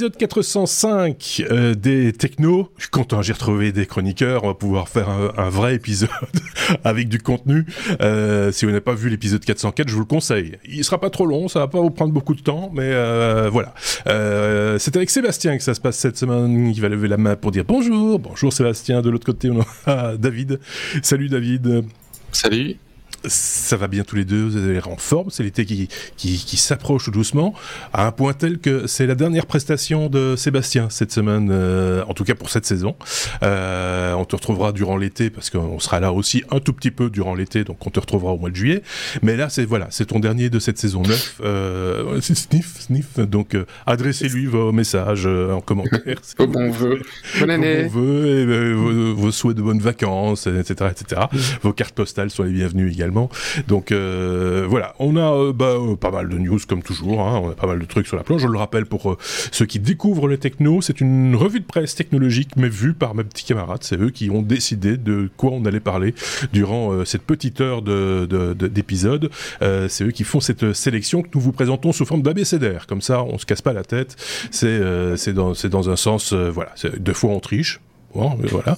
Épisode 405 des technos. Je suis content, j'ai retrouvé des chroniqueurs. On va pouvoir faire un vrai épisode avec du contenu. Si vous n'avez pas vu l'épisode 404, je vous le conseille. Il sera pas trop long, ça va pas vous prendre beaucoup de temps, mais voilà. C'est avec Sébastien que ça se passe cette semaine. Il va lever la main pour dire bonjour. Bonjour Sébastien. De l'autre côté, on a David. Salut David. Salut. Ça va bien tous les deux, vous allez en forme, c'est l'été qui s'approche doucement, à un point tel que c'est la dernière prestation de Sébastien cette semaine, en tout cas pour cette saison. On te retrouvera durant l'été, parce qu'on sera là aussi un tout petit peu durant l'été, donc on te retrouvera au mois de juillet. Mais là, c'est ton dernier de cette saison 9. Sniff, donc adressez-lui vos messages en commentaire. Au bon vœu. Bonne année. Au bon vœu, et, vos souhaits de bonnes vacances, etc. etc. Vos cartes postales sont les bienvenues également. Donc voilà, on a pas mal de news comme toujours, hein. On a pas mal de trucs sur la planche. Je le rappelle pour ceux qui découvrent les technos, c'est une revue de presse technologique mais vue par mes petits camarades, c'est eux qui ont décidé de quoi on allait parler durant cette petite heure d'épisode. C'est eux qui font cette sélection que nous vous présentons sous forme d'abécédaire, comme ça on se casse pas la tête, c'est dans un sens, voilà, deux fois on triche. Bon, mais voilà,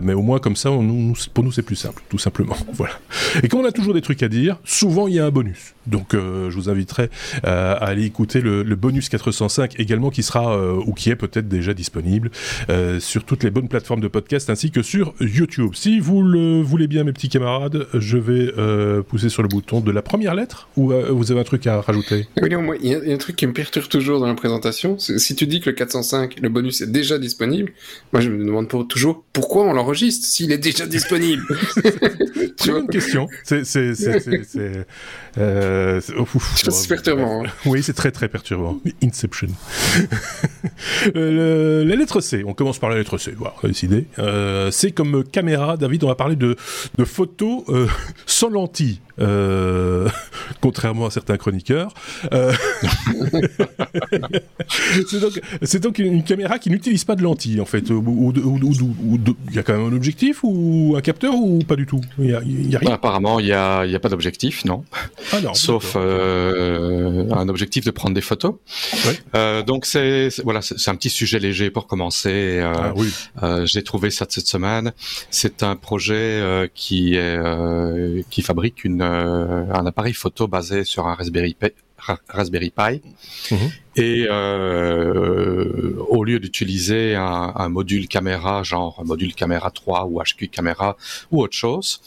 mais au moins comme ça, pour nous c'est plus simple, tout simplement. Voilà. Et quand on a toujours des trucs à dire, souvent il y a un bonus. Donc je vous inviterai à aller écouter le bonus 405 également, qui sera ou qui est peut-être déjà disponible sur toutes les bonnes plateformes de podcast ainsi que sur YouTube. Si vous le voulez bien, mes petits camarades, je vais pousser sur le bouton de la première lettre. Ou vous avez un truc à rajouter? Oui, moi, il y a un truc qui me perturbe toujours dans la présentation. Si tu dis que le 405, le bonus est déjà disponible, moi je me demande toujours pourquoi on l'enregistre s'il est déjà disponible. C'est une question. C'est perturbant. Oui, c'est très très perturbant. Inception. La lettre C. On commence par la lettre C. Voilà, on a décidé. C'est comme caméra. David, on va parler de photos sans lentilles. Contrairement à certains chroniqueurs, c'est donc une caméra qui n'utilise pas de lentilles en fait. Il y a quand même un objectif ou un capteur ou pas du tout? Y a rien. Apparemment, il y a pas d'objectif, non. Ah non. Sauf un objectif de prendre des photos. Ouais. Donc c'est un petit sujet léger pour commencer. Oui. J'ai trouvé ça de cette semaine. C'est un projet qui fabrique un appareil photo basé sur un Raspberry Pi. Mmh. Et au lieu d'utiliser un module caméra, genre module caméra 3 ou HQ caméra ou autre chose,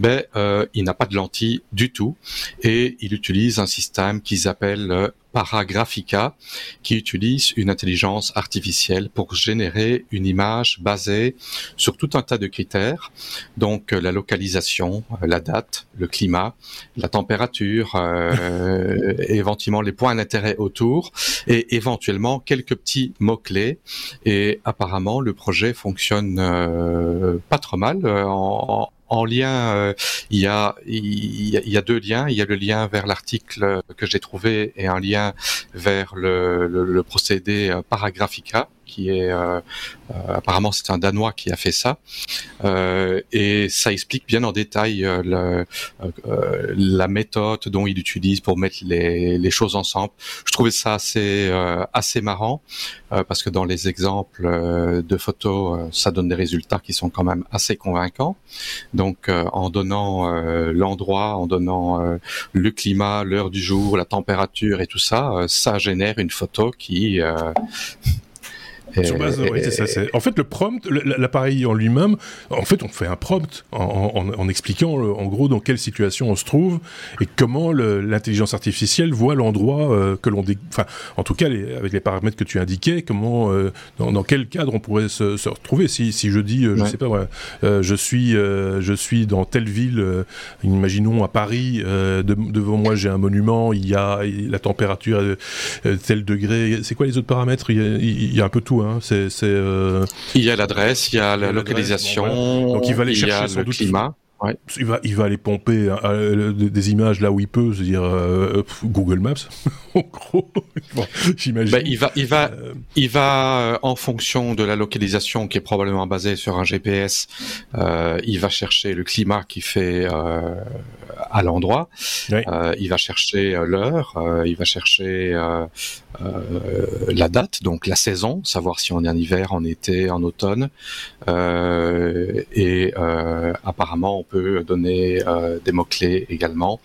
il n'a pas de lentille du tout et il utilise un système qu'ils appellent Paragraphica, qui utilise une intelligence artificielle pour générer une image basée sur tout un tas de critères, donc la localisation, la date, le climat, la température, éventuellement les points d'intérêt autour, et éventuellement quelques petits mots-clés. Et apparemment, le projet fonctionne pas trop mal. En lien, il y a deux liens. Il y a le lien vers l'article que j'ai trouvé et un lien vers le procédé Paragraphica, qui est apparemment c'est un Danois qui a fait ça, et ça explique bien en détail la méthode dont il utilise pour mettre les choses ensemble. Je trouvais ça assez marrant parce que dans les exemples de photos, ça donne des résultats qui sont quand même assez convaincants. Donc en donnant l'endroit, en donnant le climat, l'heure du jour, la température et tout ça, ça génère une photo qui En fait, le prompt, l'appareil en lui-même, en fait, on fait un prompt en expliquant, en gros, dans quelle situation on se trouve et comment l'intelligence artificielle voit l'endroit que l'on... Enfin, en tout cas, avec les paramètres que tu indiquais, comment, dans quel cadre on pourrait se retrouver. Si je dis, je sais pas, ouais, je suis dans telle ville, imaginons à Paris, devant moi j'ai un monument, il y a la température, tel degré. C'est quoi les autres paramètres? Il y a un peu tout. Hein. Il y a l'adresse, il y a la localisation, donc il va aller chercher le climat. Ouais. Il va aller pomper des images là où il peut, c'est-à-dire Google Maps, en gros. Bon, j'imagine. Bah, il va en fonction de la localisation qui est probablement basée sur un GPS, il va chercher le climat qu'il fait à l'endroit. Oui. Il va chercher l'heure, il va chercher la date, donc la saison, savoir si on est en hiver, en été, en automne. Apparemment, on peut donner des mots-clés également.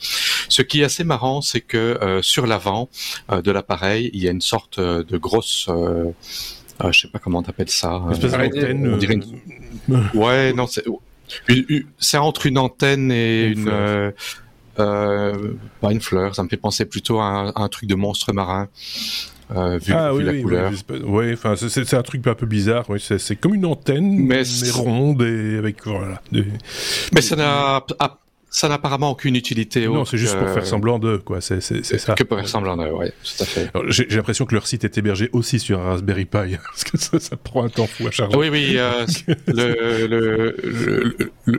Ce qui est assez marrant, c'est que sur l'avant de l'appareil, il y a une sorte de grosse... je sais pas comment on appelle ça. Une espèce d'antenne. Ouais, non, c'est entre une antenne et une... pas une fleur, ça me fait penser plutôt à un truc de monstre marin. Vu la couleur. Oui, enfin, c'est un truc un peu bizarre. Oui, c'est comme une antenne, mais ronde et avec voilà. Ça n'a apparemment aucune utilité. Non, c'est juste pour faire semblant d'eux, quoi. C'est ça. Que pour faire semblant d'eux, oui, tout à fait. Alors, j'ai l'impression que leur site est hébergé aussi sur Raspberry Pi, parce que ça prend un temps fou à charger. Oui.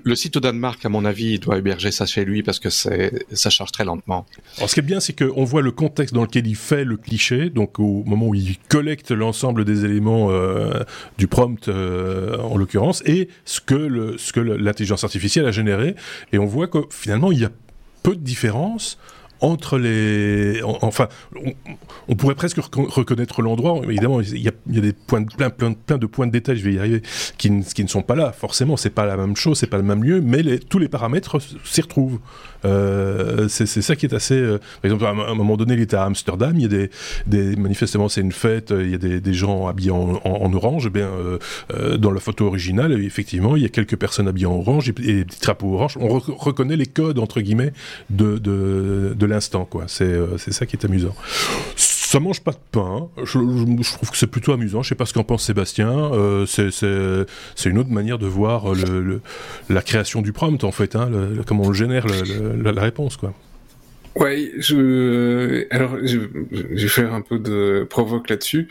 Le site au Danemark, à mon avis, il doit héberger ça chez lui, parce que ça charge très lentement. Alors, ce qui est bien, c'est qu'on voit le contexte dans lequel il fait le cliché, donc au moment où il collecte l'ensemble des éléments du prompt, en l'occurrence, et ce que l'intelligence artificielle a généré, et on voit que finalement, il y a peu de différence entre les... Enfin, on pourrait presque reconnaître l'endroit. Évidemment, il y a des points plein de points de détail, je vais y arriver, qui ne sont pas là. Forcément, c'est pas la même chose, c'est pas le même lieu, mais tous les paramètres s'y retrouvent. C'est ça qui est assez... Par exemple, à un moment donné, il était à Amsterdam, il y a manifestement, c'est une fête, il y a des gens habillés en orange. Eh bien, dans la photo originale, effectivement, il y a quelques personnes habillées en orange et des petits drapeaux orange. On reconnaît les codes, entre guillemets, de l'instant, quoi. C'est ça qui est amusant. Ça mange pas de pain. Je trouve que c'est plutôt amusant. Je sais pas ce qu'en pense Sébastien. C'est une autre manière de voir la création du prompt, en fait, hein, comment on génère la réponse, quoi. Ouais, je vais faire un peu de provoque là-dessus,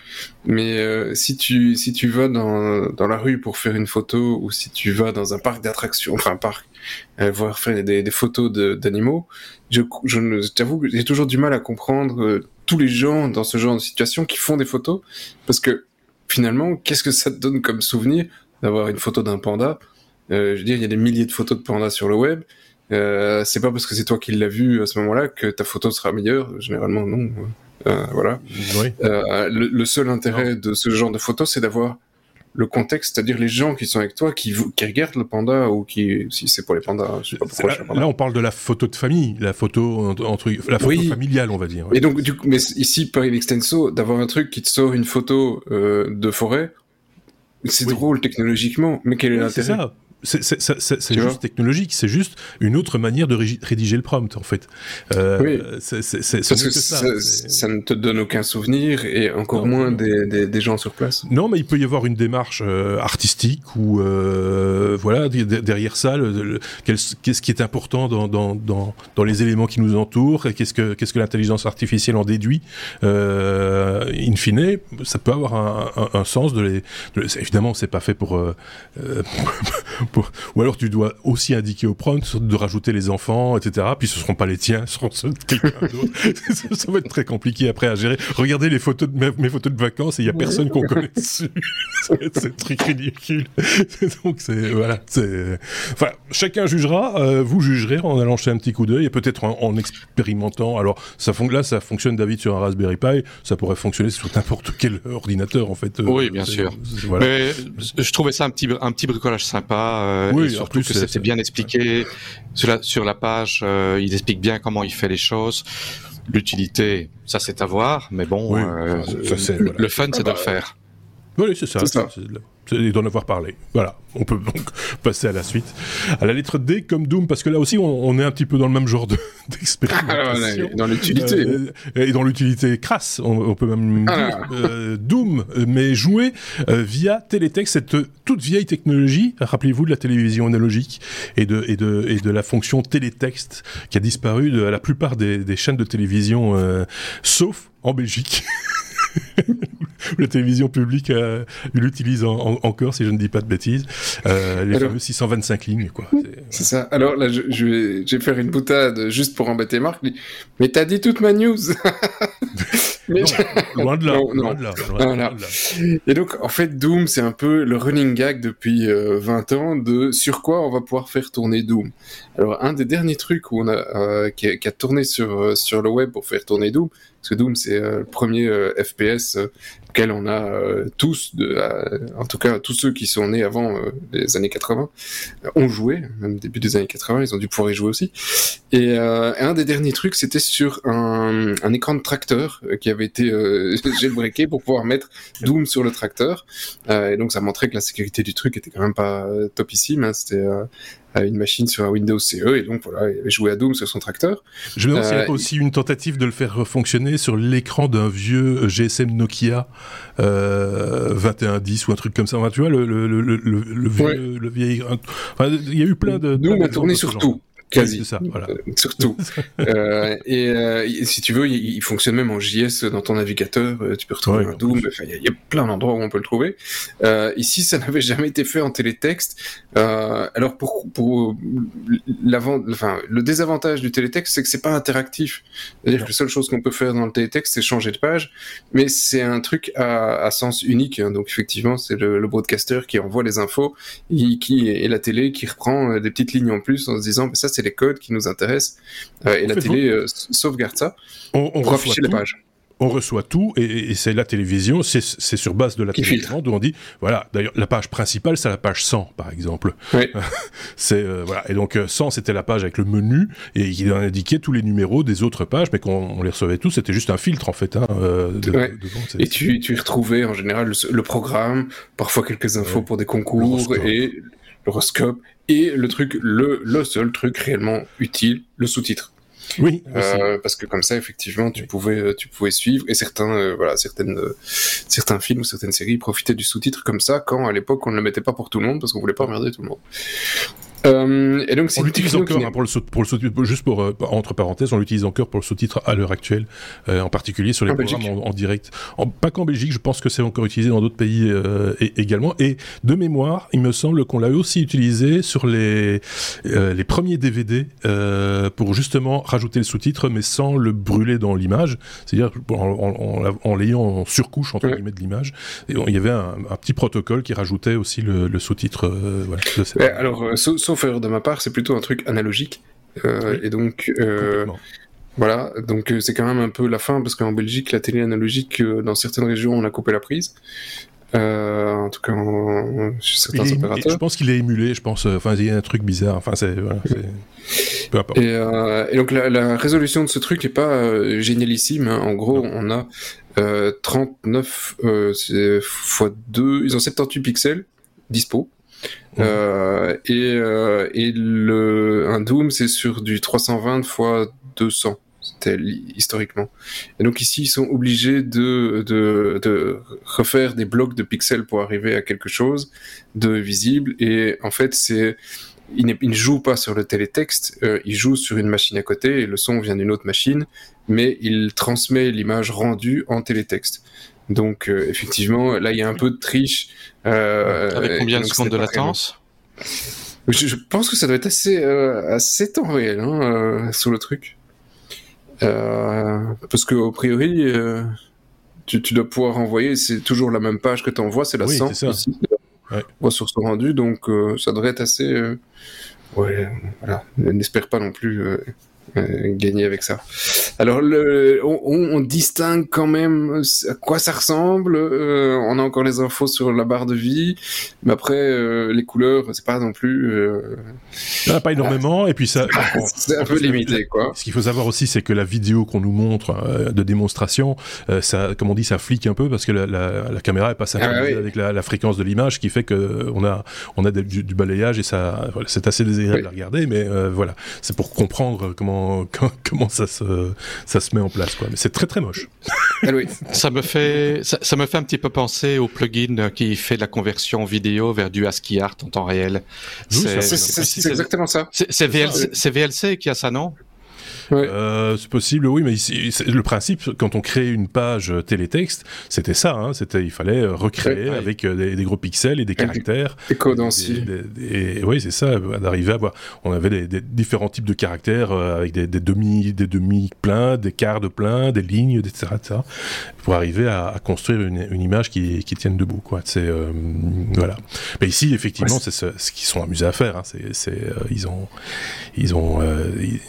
mais si tu vas dans la rue pour faire une photo, ou si tu vas dans un parc d'attractions, enfin un parc, voir faire des photos d'animaux, je t'avoue que j'ai toujours du mal à comprendre tous les gens dans ce genre de situation qui font des photos, parce que finalement, qu'est-ce que ça te donne comme souvenir d'avoir une photo d'un panda? Je veux dire, il y a des milliers de photos de pandas sur le web. C'est pas parce que c'est toi qui l'as vu à ce moment-là que ta photo sera meilleure. Généralement, non. Voilà. Oui. Le seul intérêt de ce genre de photo, c'est d'avoir le contexte, c'est-à-dire les gens qui sont avec toi, qui regardent le panda, ou qui, si c'est pour les pandas, je sais pas pourquoi. Là, on parle de la photo de famille, la photo familiale, on va dire. Et donc, mais ici, par extenso, d'avoir un truc qui te sort une photo de forêt, c'est drôle technologiquement, mais quel est l'intérêt? C'est ça. C'est juste technologique, c'est juste une autre manière de rédiger le prompt, en fait. Ça ne te donne aucun souvenir, et encore moins des gens sur place. Non, mais il peut y avoir une démarche artistique, ou voilà, derrière ça, qu'est-ce qui est important dans les éléments qui nous entourent, et qu'est-ce que l'intelligence artificielle en déduit, in fine, ça peut avoir un sens évidemment, c'est pas fait pour... Ou alors tu dois aussi indiquer au prompt de rajouter les enfants, etc. Puis ce ne seront pas les tiens, ce seront ceux de quelqu'un d'autre. Ça va être très compliqué après à gérer. Regardez les photos mes photos de vacances, et il n'y a personne qu'on connaît dessus. C'est très ridicule. Donc enfin, chacun jugera, vous jugerez en allant jeter un petit coup d'œil, et peut-être en expérimentant. Alors ça fonctionne, David, sur un Raspberry Pi, ça pourrait fonctionner sur n'importe quel ordinateur, en fait. Oui, bien sûr. Voilà. Mais je trouvais ça un petit bricolage sympa. Et surtout que c'était bien expliqué sur la page, il explique bien comment il fait les choses. L'utilité, ça c'est à voir, mais bon, le fun, c'est de le faire. Oui, c'est ça. Et d'en avoir parlé. Voilà, on peut donc passer à la suite. À la lettre D, comme Doom, parce que là aussi, on est un petit peu dans le même genre d'expérimentation. Dans l'utilité. Et dans l'utilité crasse, on peut même dire. Doom, mais joué via Télétexte, cette toute vieille technologie, rappelez-vous, de la télévision analogique, et de la fonction Télétexte, qui a disparu de la plupart des chaînes de télévision, sauf en Belgique. la télévision publique l'utilise encore, si je ne dis pas de bêtises. Les fameux 625 lignes, quoi. C'est ça. Alors là, je vais faire une boutade juste pour embêter Marc. Mais t'as dit toute ma news. Mais non, loin de là. Et donc, en fait, Doom, c'est un peu le running gag depuis 20 ans de sur quoi on va pouvoir faire tourner Doom. Alors, un des derniers trucs où on qui a tourné sur le web pour faire tourner Doom, parce que Doom, c'est le premier FPS auquel on a tous, en tout cas tous ceux qui sont nés avant les années 80, ont joué, même début des années 80, ils ont dû pouvoir y jouer aussi. Et un des derniers trucs, c'était sur un écran de tracteur qui avait été jailbreaké pour pouvoir mettre Doom sur le tracteur. Et donc ça montrait que la sécurité du truc était quand même pas topissime, hein, c'était... à une machine sur un Windows CE, et donc voilà, il avait joué à Doom sur son tracteur. Je me demande s'il n'y a pas aussi une tentative de le faire fonctionner sur l'écran d'un vieux GSM Nokia 2110 ou un truc comme ça. Enfin, tu vois, le vieux... Ouais. Le vieil... Enfin, il y a eu plein de... Doom a tourné sur tout. Quasi, oui, ça, voilà. Surtout. Et si tu veux, il fonctionne même en JS dans ton navigateur. Tu peux retrouver un Doom. Il y a plein d'endroits où on peut le trouver. Ici, ça n'avait jamais été fait en télétexte. Alors pour le désavantage du télétexte, c'est que c'est pas interactif. C'est-à-dire que la seule chose qu'on peut faire dans le télétexte, c'est changer de page. Mais c'est un truc à sens unique. Hein. Donc effectivement, c'est le broadcaster qui envoie les infos et la télé qui reprend des petites lignes en plus en se disant, ça c'est les codes qui nous intéressent, et la télé sauvegarde ça pour afficher les pages. On reçoit tout, et c'est la télévision, c'est sur base de la télévision d'où on dit, voilà, d'ailleurs, la page principale, c'est la page 100, par exemple. Oui. Et donc, 100, c'était la page avec le menu, et il indiquait tous les numéros des autres pages, mais qu'on les recevait tous, c'était juste un filtre, en fait. Hein, et tu y retrouvais, en général, le programme, parfois quelques infos pour des concours, et l'horoscope, et le seul truc réellement utile, le sous-titre. Oui. Parce que comme ça, effectivement, tu pouvais suivre, et certains films ou certaines séries profitaient du sous-titre comme ça, quand à l'époque on ne le mettait pas pour tout le monde parce qu'on voulait pas emmerder tout le monde. Et donc on l'utilise encore hein, pour le sous-titre, juste pour entre parenthèses, on l'utilise encore pour le sous-titre à l'heure actuelle, en particulier sur les programmes en direct. Pas qu'en Belgique, je pense que c'est encore utilisé dans d'autres pays également. Et de mémoire, il me semble qu'on l'a aussi utilisé sur les premiers DVD pour justement rajouter le sous-titre, mais sans le brûler dans l'image, c'est-à-dire en l'ayant en surcouche entre guillemets de l'image. Et il y avait un petit protocole qui rajoutait aussi le sous-titre. Sauf erreur de ma part, c'est plutôt un truc analogique. Et donc, voilà. Donc, c'est quand même un peu la fin, parce qu'en Belgique, la télé analogique, dans certaines régions, on a coupé la prise. En tout cas, chez certains opérateurs. Je pense qu'il est émulé, il y a un truc bizarre. Peu importe. Et donc, la résolution de ce truc n'est pas génialissime. Hein. En gros, on a 39 x 2, ils ont 78 pixels dispo. Et un Doom, c'est sur du 320 x 200, c'était historiquement. Et donc ici, ils sont obligés de refaire des blocs de pixels pour arriver à quelque chose de visible. Et en fait, il ne joue pas sur le télétexte, il joue sur une machine à côté, et le son vient d'une autre machine, mais il transmet l'image rendue en télétexte. Donc, effectivement, là, il y a un peu de triche. Avec combien de secondes de latence ? Je pense que ça doit être assez temps réel sur le truc. Parce qu'au priori, tu dois pouvoir envoyer, c'est toujours la même page que tu envoies, c'est la 100. C'est ça. Ici, sur ce rendu, donc ça devrait être assez... voilà. N'espère pas non plus... gagner avec ça. Alors, on distingue quand même à quoi ça ressemble. On a encore les infos sur la barre de vie, mais après les couleurs, c'est pas non plus. Ça n'a pas énormément, et puis ça. C'est un peu limité, quoi. Ce qu'il faut savoir aussi, c'est que la vidéo qu'on nous montre de démonstration, ça, comme on dit, ça flique un peu parce que la caméra est pas synchronisée avec la fréquence de l'image, ce qui fait que on a du balayage, et ça, voilà, c'est assez désagréable à regarder, mais voilà, c'est pour comprendre comment ça se met en place, quoi. Mais c'est très très moche. Ça me fait un petit peu penser au plugin qui fait la conversion vidéo vers du ASCII art en temps réel. C'est exactement ça. C'est VLC qui a ça, non ? Ouais. C'est possible, oui, mais ici, le principe, quand on crée une page télétexte, c'était ça, hein, c'était, il fallait recréer avec des gros pixels et des caractères. Des codes en scie. Oui, c'est ça, d'arriver à voir. On avait des différents types de caractères avec des demi pleins, des quarts de pleins, des lignes, etc. pour arriver à construire une image qui tienne debout, quoi. C'est, voilà. Mais ici, effectivement, ouais, c'est ce qu'ils sont amusés à faire, hein.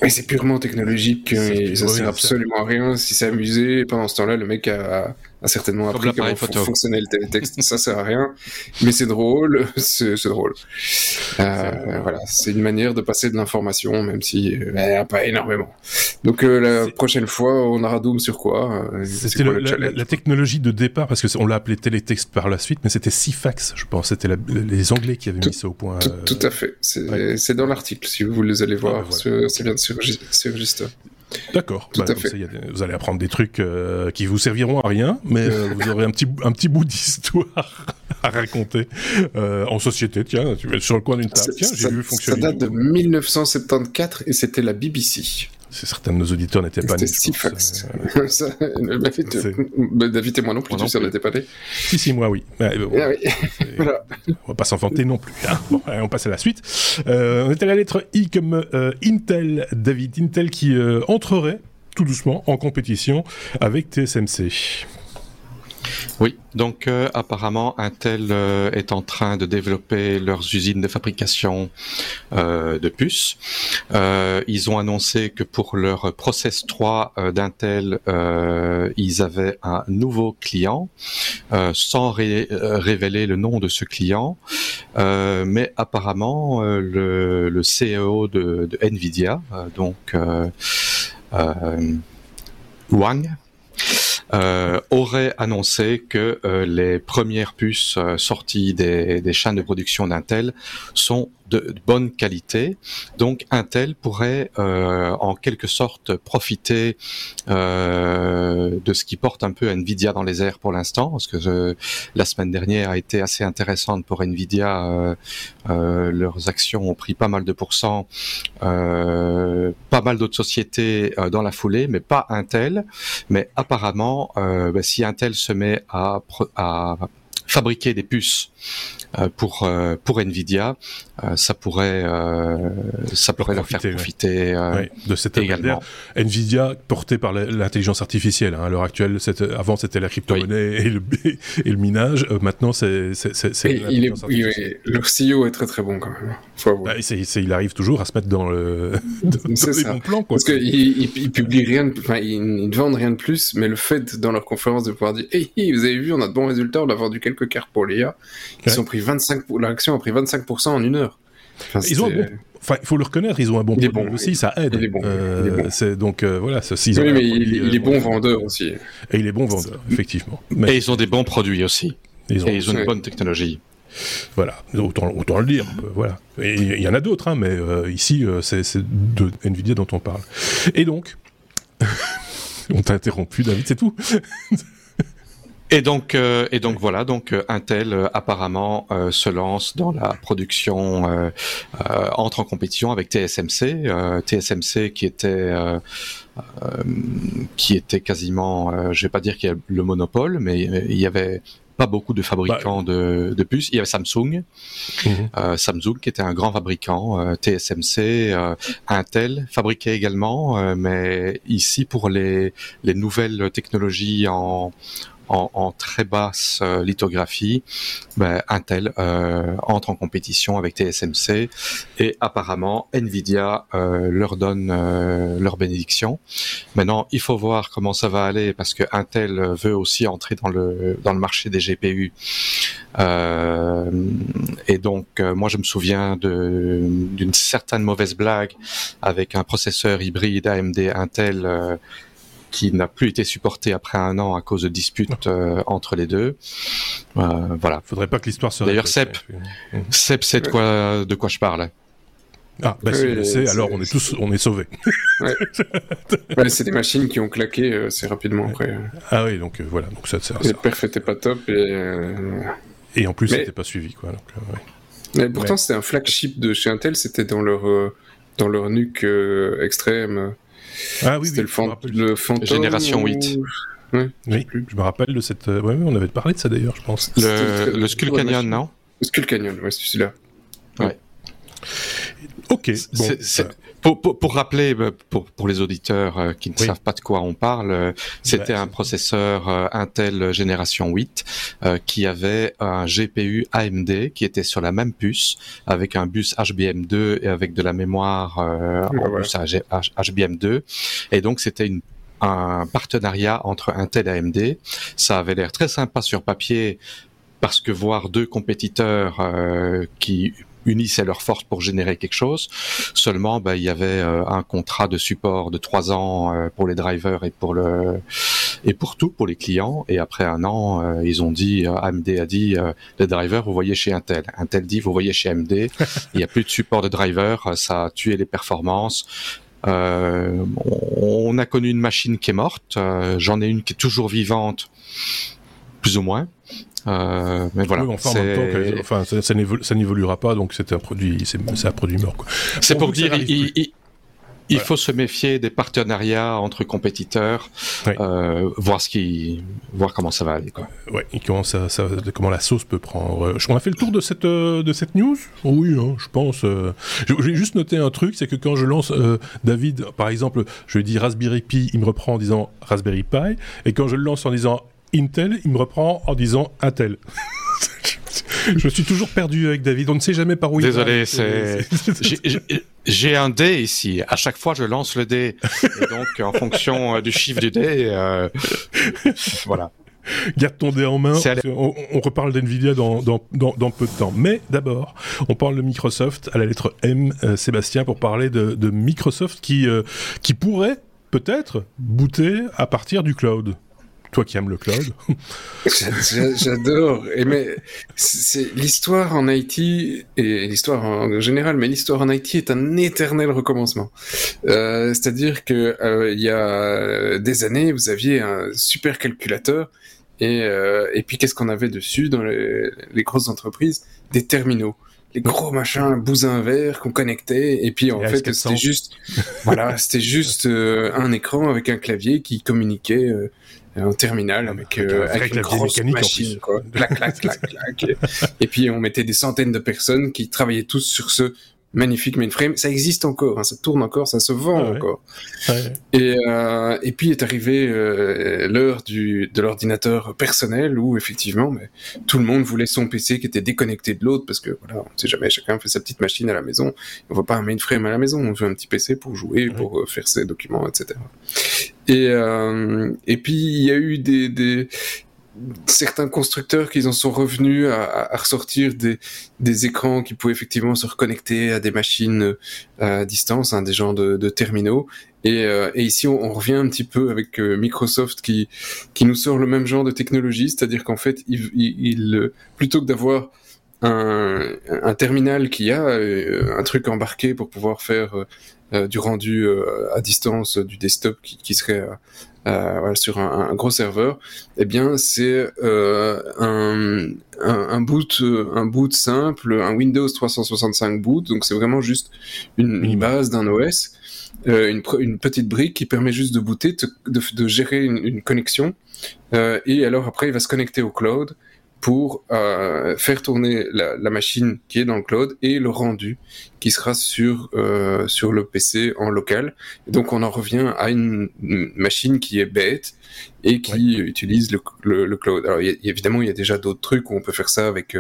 Mais c'est purement technologique, ça sert absolument à rien. Si c'est amusé, pendant ce temps-là, le mec a certainement appris comment fonctionnait le télétexte. Ça sert à rien, mais c'est drôle, c'est drôle. Voilà, c'est une manière de passer de l'information, même si pas énormément. Donc la prochaine fois, on aura Doom sur quoi? C'était quoi, la technologie de départ, parce qu'on l'a appelé télétexte par la suite, mais c'était Ceefax, je pense. C'était les Anglais qui avaient mis ça au point. Tout à fait. C'est dans l'article, si vous les allez voir. Ça vient de Surgista. D'accord, ça, vous allez apprendre des trucs qui vous serviront à rien, mais vous aurez un petit bout d'histoire à raconter en société. Tiens, tu vas sur le coin d'une table, j'ai vu fonctionner. Ça date de 1974 et c'était la BBC. Certains de nos auditeurs n'étaient pas nés. C'était Ceefax. David et moi non plus, tu sais, on n'était pas nés. Si, moi oui. Oui. Voilà. On ne va pas s'enfanter non plus. Hein. Bon, allez, on passe à la suite. On est à la lettre I comme Intel, David. Intel qui entrerait tout doucement en compétition avec TSMC. Oui, donc apparemment Intel est en train de développer leurs usines de fabrication de puces. Ils ont annoncé que pour leur process 3 d'Intel, ils avaient un nouveau client, sans révéler le nom de ce client. Mais apparemment, le CEO de Nvidia, Huang, aurait annoncé que les premières puces sorties des chaînes de production d'Intel sont de bonne qualité. Donc Intel pourrait en quelque sorte profiter de ce qui porte un peu Nvidia dans les airs pour l'instant, parce que la semaine dernière a été assez intéressante pour Nvidia. Leurs actions ont pris pas mal de pourcents, pas mal d'autres sociétés dans la foulée, mais pas Intel. Mais apparemment, si Intel se met à fabriquer des puces pour Nvidia, ça pourrait leur faire profiter de cette également. Nvidia portée par l'intelligence artificielle, hein, à l'heure actuelle. Avant c'était la crypto-monnaie et le minage. Maintenant c'est l'intelligence artificielle. Leur CEO est très très bon quand même. Faut avouer. Il arrive toujours à se mettre dans le dans les bons plans, quoi. Parce qu'ils publient rien, ils ne vendent rien de plus, mais le fait dans leur conférence de pouvoir dire vous avez vu, on a de bons résultats, on a vendu quelques cartes pour l'IA. Ils ont pris l'action a pris 25% en une heure. Il faut le reconnaître, ils ont un bon produit aussi, ça aide. Il est bon vendeur aussi. Et il est bon vendeur, effectivement. Mais... Et ils ont des bons produits aussi. Ils ont une bonne technologie. Voilà, autant le dire. Voilà. Et il y en a d'autres, hein, mais ici, c'est de Nvidia dont on parle. Et donc, on t'a interrompu, David, c'est tout. Et donc voilà, donc Intel apparemment se lance dans la production, entre en compétition avec TSMC, TSMC qui était quasiment, je vais pas dire qu'il y a le monopole, mais il y avait pas beaucoup de fabricants de puces. Il y avait Samsung, Samsung qui était un grand fabricant, TSMC, Intel fabriquait également, mais ici pour les nouvelles technologies en très basse lithographie, Intel entre en compétition avec TSMC et apparemment Nvidia leur donne leur bénédiction. Maintenant, il faut voir comment ça va aller parce que Intel veut aussi entrer dans le marché des GPU. Et donc, moi, je me souviens d'une certaine mauvaise blague avec un processeur hybride AMD Intel qui n'a plus été supporté après un an à cause de disputes entre les deux. Voilà. Faudrait pas que l'histoire se répète. D'ailleurs, Seb sait de quoi je parle. Ah, alors on est sauvés. Ouais. C'est des machines qui ont claqué assez rapidement après. Ah oui, donc voilà. Donc ça. Les perfs n'étaient pas top et en plus, c'était pas suivi, quoi. Donc, mais pourtant, c'était un flagship de chez Intel, c'était dans leur nuque extrême. Ah oui, c'était le fantôme Génération 8. Ouais, oui, je me rappelle de cette... Ouais, on avait parlé de ça d'ailleurs, je pense. Le Skull Canyon, non ? Le Skull Canyon, ouais, c'est celui-là. Ouais. Ok. Bon, pour rappeler, pour les auditeurs qui ne savent pas de quoi on parle, c'était un processeur Intel Génération 8 qui avait un GPU AMD qui était sur la même puce, avec un bus HBM2 et avec de la mémoire bus HBM2. Et donc, c'était un partenariat entre Intel et AMD. Ça avait l'air très sympa sur papier, parce que voir deux compétiteurs qui unissaient leurs forces pour générer quelque chose. Seulement, il y avait un contrat de support de 3 ans pour les drivers et pour les clients. Et après 1 an, ils ont dit, AMD a dit, les drivers, vous voyez chez Intel. Intel dit, vous voyez chez AMD. Il n'y a plus de support de drivers, ça a tué les performances. On a connu une machine qui est morte. J'en ai une qui est toujours vivante, plus ou moins. Mais voilà, oui, enfin, en même temps que, enfin, ça n'évoluera pas, donc c'est un produit mort, quoi. C'est pour dire, il faut se méfier des partenariats entre compétiteurs, voir comment ça va aller, quoi. Ouais, et comment la sauce peut prendre. On a fait le tour de cette news. Oui, hein, je pense. J'ai juste noté un truc, c'est que quand je lance David, par exemple, je lui dis Raspberry Pi, il me reprend en disant Raspberry Pi, et quand je le lance en disant Intel, il me reprend en disant Intel. Je suis toujours perdu avec David, on ne sait jamais par où il va. Désolé, j'ai un dé ici, à chaque fois je lance le dé. Et donc en fonction du chiffre du dé, voilà. Garde ton dé en main, on reparle d'Nvidia dans peu de temps. Mais d'abord, on parle de Microsoft à la lettre M, Sébastien, pour parler de Microsoft qui pourrait peut-être booter à partir du cloud. Toi qui aimes le cloud. J'adore. C'est l'histoire en IT, et l'histoire en général, mais l'histoire en IT est un éternel recommencement. C'est-à-dire que il y a des années, vous aviez un super calculateur, et puis qu'est-ce qu'on avait dessus dans les grosses entreprises ? Des terminaux. Les gros machins, bousins verts qu'on connectait, et puis en fait c'était juste, voilà, c'était juste un écran avec un clavier qui communiquait en terminal avec une grosse machine, quoi. Clac, clac, clac, clac. Et puis on mettait des centaines de personnes qui travaillaient tous sur ce magnifique mainframe. Ça existe encore, hein, ça tourne encore, ça se vend encore. Ouais. Et puis est arrivée l'heure de l'ordinateur personnel où effectivement, tout le monde voulait son PC qui était déconnecté de l'autre, parce que voilà, on ne sait jamais, chacun fait sa petite machine à la maison. On ne veut pas un mainframe à la maison, on veut un petit PC pour jouer, pour faire ses documents, etc. Et puis il y a eu certains constructeurs qui en sont revenus à ressortir des écrans qui pouvaient effectivement se reconnecter à des machines à distance, hein, des genres de terminaux. Et ici, on revient un petit peu avec Microsoft qui nous sort le même genre de technologie, c'est-à-dire qu'en fait, il plutôt que d'avoir un terminal qui a un truc embarqué pour pouvoir faire du rendu à distance du desktop qui serait sur un gros serveur, eh bien c'est un boot simple, un Windows 365 Boot, donc c'est vraiment juste une base d'un OS, une petite brique qui permet juste de booter, de gérer une connexion, et alors après il va se connecter au cloud pour faire tourner la machine qui est dans le cloud et le rendu qui sera sur le PC en local. Et donc on en revient à une machine qui est bête et qui utilise le cloud. Alors évidemment il y a déjà d'autres trucs où on peut faire ça avec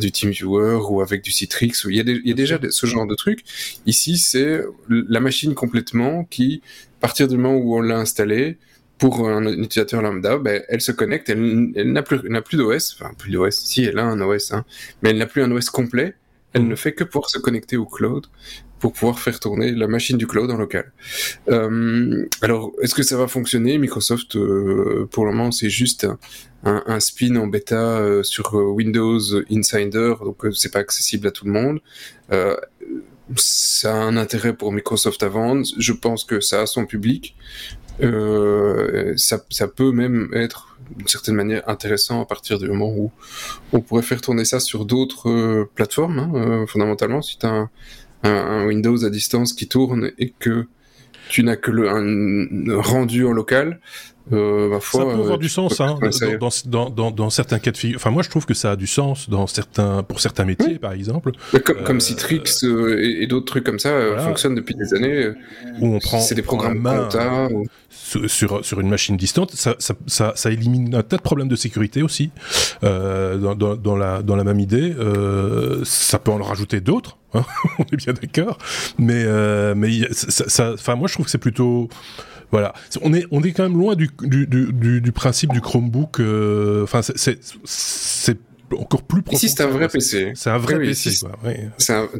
du TeamViewer ou avec du Citrix. Il y a déjà ce genre de trucs. Ici c'est la machine complètement qui, à partir du moment où on l'a installée, pour un utilisateur lambda, elle se connecte, elle n'a plus d'OS, enfin plus d'OS, si elle a un OS, hein, mais elle n'a plus un OS complet, elle ne fait que pouvoir se connecter au cloud, pour pouvoir faire tourner la machine du cloud en local. Alors, est-ce que ça va fonctionner ? Microsoft, pour le moment, c'est juste un spin en bêta sur Windows Insider, donc c'est pas accessible à tout le monde. Ça a un intérêt pour Microsoft à vendre, je pense que ça a son public. Ça peut même être d'une certaine manière intéressant à partir du moment où on pourrait faire tourner ça sur d'autres plateformes, fondamentalement si tu as un Windows à distance qui tourne et que tu n'as que un rendu en local. Parfois, ça peut avoir du sens, hein, dans certains cas de figure. Enfin, moi, je trouve que ça a du sens pour certains métiers, oui. Par exemple. Comme Citrix et d'autres trucs comme ça fonctionnent depuis des années. Où on prend, c'est des programmes compta sur une machine distante. Ça élimine un tas de problèmes de sécurité aussi. Dans la même idée, ça peut en rajouter d'autres. Hein, on est bien d'accord. Mais enfin, moi, je trouve que c'est plutôt. Voilà, on est quand même loin du principe du Chromebook. Enfin, c'est encore plus profond. Ici, c'est un vrai PC. C'est un vrai PC. Quoi. Oui.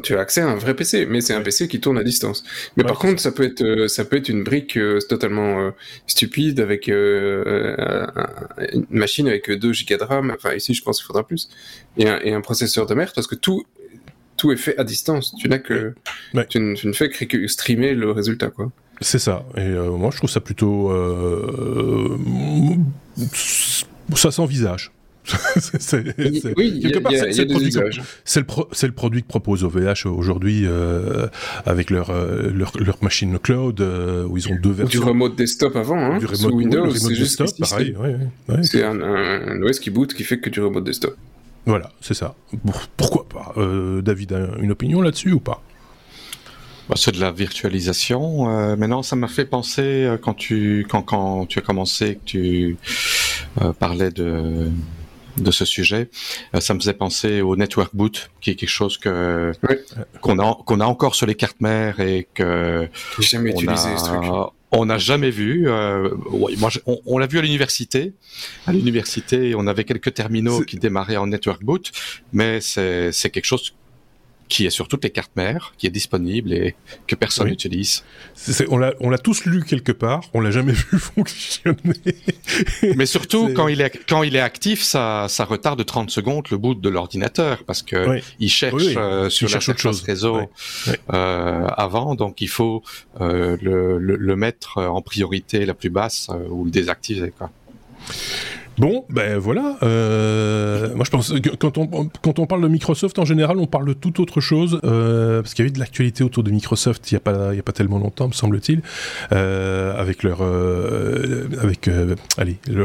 Tu as accès à un vrai PC, mais c'est un PC qui tourne à distance. Mais par contre, ça peut être une brique totalement stupide avec une machine avec 2 Go de RAM. Enfin, ici, je pense qu'il faudra plus et un processeur de merde parce que tout est fait à distance. Tu ne fais que streamer le résultat, quoi. C'est ça, et moi je trouve ça plutôt... ça s'envisage. C'est le produit que propose OVH aujourd'hui avec leur machine cloud où ils ont 2 versions. Du remote desktop avant, hein, sous Windows, c'est juste desktop, pareil. Ouais. C'est un OS qui boot qui fait que du remote desktop. Voilà, c'est ça. Pourquoi pas David a une opinion là-dessus ou pas? C'est de la virtualisation. Maintenant, ça m'a fait penser quand tu as commencé, que tu parlais de ce sujet, ça me faisait penser au network boot, qui est quelque chose que qu'on a encore sur les cartes mères et que j'ai jamais utilisé ce truc. On n'a jamais vu. On l'a vu à l'université. À l'université, on avait quelques terminaux qui démarraient en network boot, mais c'est quelque chose qui est sur toutes les cartes mères, qui est disponible et que personne n'utilise. On l'a tous lu quelque part, on l'a jamais vu fonctionner. Mais surtout, quand il est actif, ça retarde 30 secondes le boot de l'ordinateur, parce que il cherche sur l'interface réseau avant, donc il faut le mettre en priorité la plus basse ou le désactiver, quoi. Bon, ben voilà. Moi, je pense que quand on parle de Microsoft, en général, on parle de toute autre chose, parce qu'il y a eu de l'actualité autour de Microsoft il y a pas tellement longtemps, me semble-t-il, avec leur